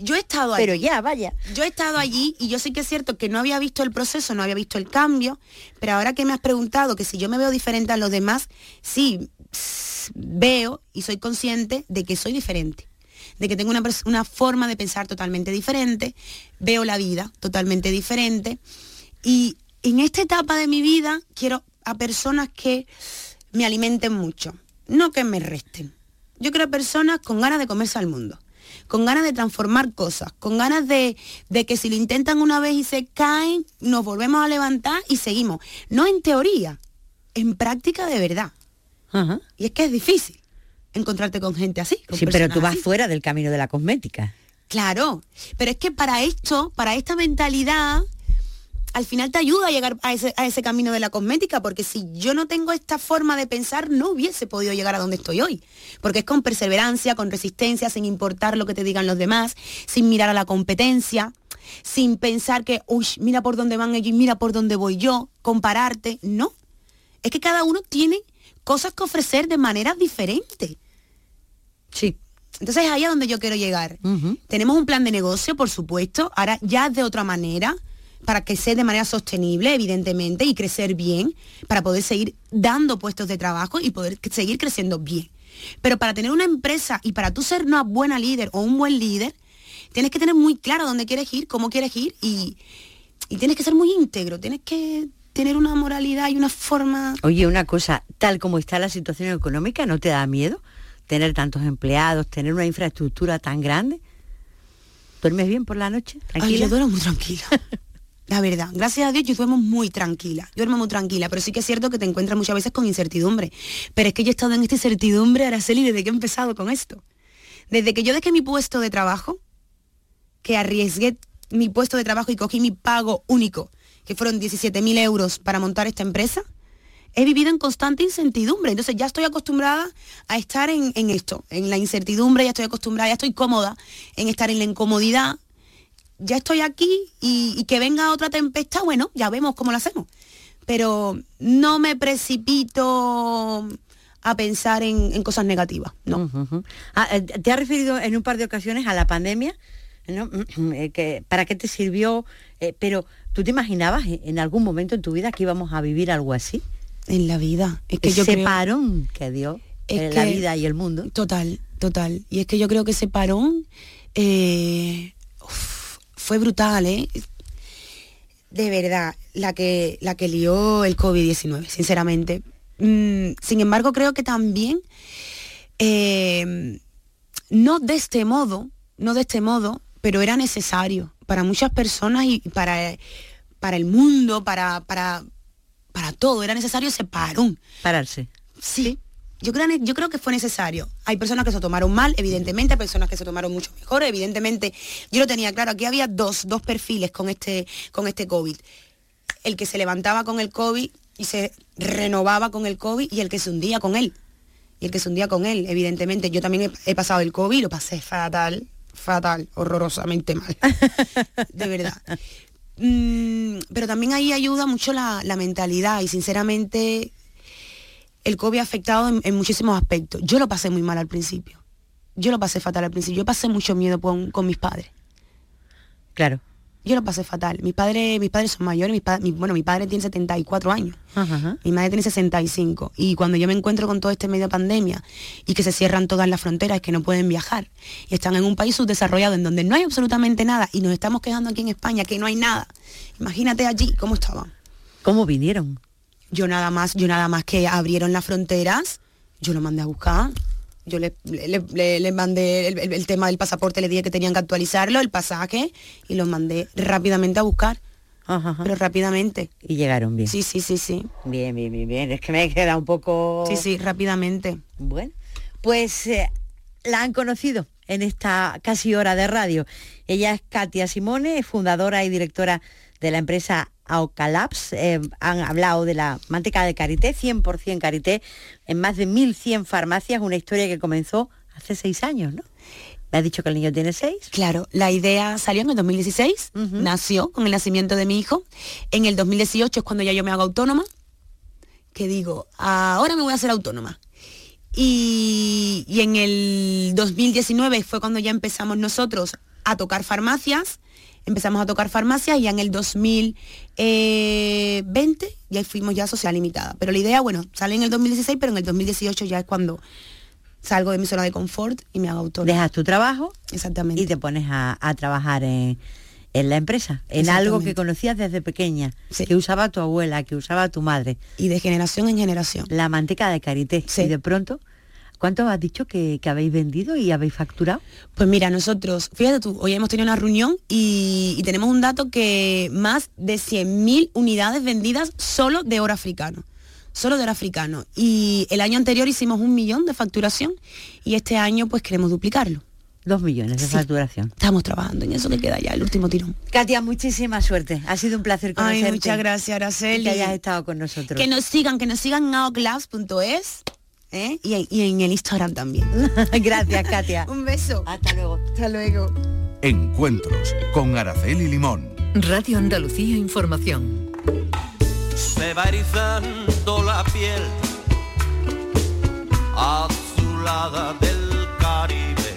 Yo he estado ahí. Pero ya, vaya. Yo he estado allí y yo sé que es cierto que no había visto el proceso, no había visto el cambio, pero ahora que me has preguntado que si yo me veo diferente a los demás, sí, veo y soy consciente de que soy diferente. De que tengo una forma de pensar totalmente diferente, veo la vida totalmente diferente. Y en esta etapa de mi vida quiero a personas que me alimenten mucho, no que me resten. Yo quiero a personas con ganas de comerse al mundo, con ganas de transformar cosas, con ganas de que si lo intentan una vez y se caen, nos volvemos a levantar y seguimos. No en teoría, en práctica de verdad. Ajá. Y es que es difícil encontrarte con gente así. Sí, pero tú vas así fuera del camino de la cosmética. Claro, pero es que para esto, para esta mentalidad, al final te ayuda a llegar a ese camino de la cosmética, porque si yo no tengo esta forma de pensar, no hubiese podido llegar a donde estoy hoy. Porque es con perseverancia, con resistencia, sin importar lo que te digan los demás, sin mirar a la competencia, sin pensar que, uy, mira por dónde van ellos y mira por dónde voy yo, compararte. No, es que cada uno tiene cosas que ofrecer de manera diferente. Sí. Entonces ahí es donde yo quiero llegar. Uh-huh. Tenemos un plan de negocio, por supuesto, ahora ya de otra manera, para que sea de manera sostenible, evidentemente, y crecer bien, para poder seguir dando puestos de trabajo y poder seguir creciendo bien. Pero para tener una empresa y para tú ser una buena líder o un buen líder, tienes que tener muy claro dónde quieres ir, cómo quieres ir, y tienes que ser muy íntegro, tienes que tener una moralidad y una forma... Oye, una cosa, tal como está la situación económica, ¿no te da miedo tener tantos empleados, tener una infraestructura tan grande? ¿Duermes bien por la noche? ¿Tranquila? Ay, yo duermo muy tranquila. La verdad, gracias a Dios yo duermo muy tranquila, pero sí que es cierto que te encuentras muchas veces con incertidumbre. Pero es que yo he estado en esta incertidumbre, Araceli, desde que he empezado con esto. Desde que yo dejé mi puesto de trabajo, que arriesgué mi puesto de trabajo y cogí mi pago único, que fueron 17.000 euros para montar esta empresa, he vivido en constante incertidumbre. Entonces ya estoy acostumbrada a estar en esto, en la incertidumbre, ya estoy acostumbrada, ya estoy cómoda en estar en la incomodidad. Ya estoy aquí y que venga otra tempestad, bueno, ya vemos cómo lo hacemos. Pero no me precipito a pensar en cosas negativas, ¿no? Uh-huh. Ah, te has referido en un par de ocasiones a la pandemia, ¿no? ¿Para qué te sirvió? Pero, ¿tú te imaginabas en algún momento en tu vida que íbamos a vivir algo así? En la vida. Es que ese parón que dio la vida y el mundo. Total, total. Y es que yo creo que ese parón... fue brutal, ¿eh? De verdad, la que lió el COVID-19, sinceramente. Sin embargo, creo que también, no de este modo, pero era necesario para muchas personas y para el mundo, para todo. Era necesario ese parón. Pararse. Sí. Yo creo que fue necesario. Hay personas que se tomaron mal, evidentemente, hay personas que se tomaron mucho mejor, evidentemente. Yo lo tenía claro, aquí había dos perfiles con este COVID. El que se levantaba con el COVID y se renovaba con el COVID, y el que se hundía con él. Evidentemente, yo también he pasado el COVID, lo pasé fatal, horrorosamente mal. De verdad. Pero también ahí ayuda mucho la mentalidad, y sinceramente... El COVID ha afectado en muchísimos aspectos. Yo lo pasé muy mal al principio. Yo lo pasé fatal al principio. Yo pasé mucho miedo con mis padres. Claro. Yo lo pasé fatal. Mis padres son mayores. Mi padre tiene 74 años. Ajá. Mi madre tiene 65. Y cuando yo me encuentro con todo este medio pandemia y que se cierran todas las fronteras, que no pueden viajar, y están en un país subdesarrollado en donde no hay absolutamente nada, y nos estamos quejando aquí en España que no hay nada. Imagínate allí cómo estaban. ¿Cómo vinieron? Yo nada más que abrieron las fronteras, yo lo mandé a buscar. Yo le mandé el tema del pasaporte, le dije que tenían que actualizarlo, el pasaje, y los mandé rápidamente a buscar. Ajá. Pero rápidamente. Y llegaron bien. Sí. Bien. Es que me queda un poco... Sí, rápidamente. Bueno, pues la han conocido en esta casi hora de radio. Ella es Katia Simone, fundadora y directora de la empresa AOK Labs. Han hablado de la manteca de karité, 100% karité, en más de 1.100 farmacias, una historia que comenzó hace 6 años, ¿no? Me has dicho que el niño tiene 6. Claro, la idea salió en el 2016, uh-huh. Nació con el nacimiento de mi hijo. En el 2018 es cuando ya yo me hago autónoma, que digo, ahora me voy a hacer autónoma. Y en el 2019 fue cuando ya empezamos nosotros a tocar farmacias. Empezamos a tocar farmacias, y ya en el 2020 ya fuimos ya sociedad limitada. Pero la idea, bueno, sale en el 2016, pero en el 2018 ya es cuando salgo de mi zona de confort y me hago autónoma. Dejas tu trabajo. Exactamente. Y te pones a trabajar en la empresa, en algo que conocías desde pequeña, sí. Que usaba tu abuela, que usaba tu madre. Y de generación en generación. La manteca de karité. Sí. Y de pronto... ¿Cuánto has dicho que habéis vendido y habéis facturado? Pues mira, nosotros, fíjate tú, hoy hemos tenido una reunión y tenemos un dato que más de 100.000 unidades vendidas solo de oro africano. Y el año anterior hicimos 1 millón de facturación, y este año pues queremos duplicarlo. 2 millones de facturación. Estamos trabajando en eso, que queda ya el último tirón. Katia, muchísima suerte. Ha sido un placer conocerte. Ay, muchas gracias, Araceli. Que hayas estado con nosotros. Que nos sigan en aoclaps.es. ¿Eh? Y en el Instagram también. Gracias, Katia. Un beso. Hasta luego. Encuentros con Araceli Limón. Radio Andalucía Información. Se va erizando la piel azulada del Caribe,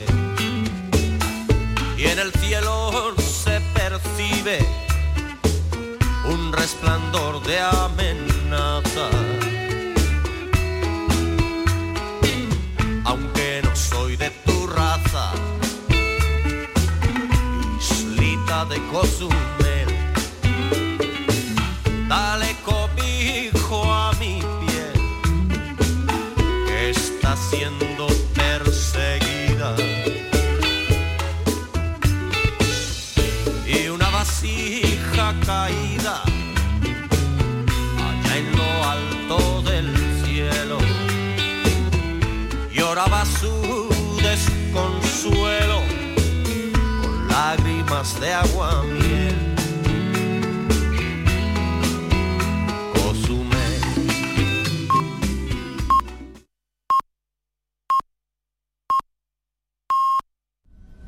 y en el cielo se percibe un resplandor de amenaza. Aunque no soy de tu raza, Alcalá de Cozumel. Dale cobijo a mi piel, que está siendo perseguida. Y una vasija caída allá en lo alto del cielo lloraba su desconsuelo con lágrimas de agua.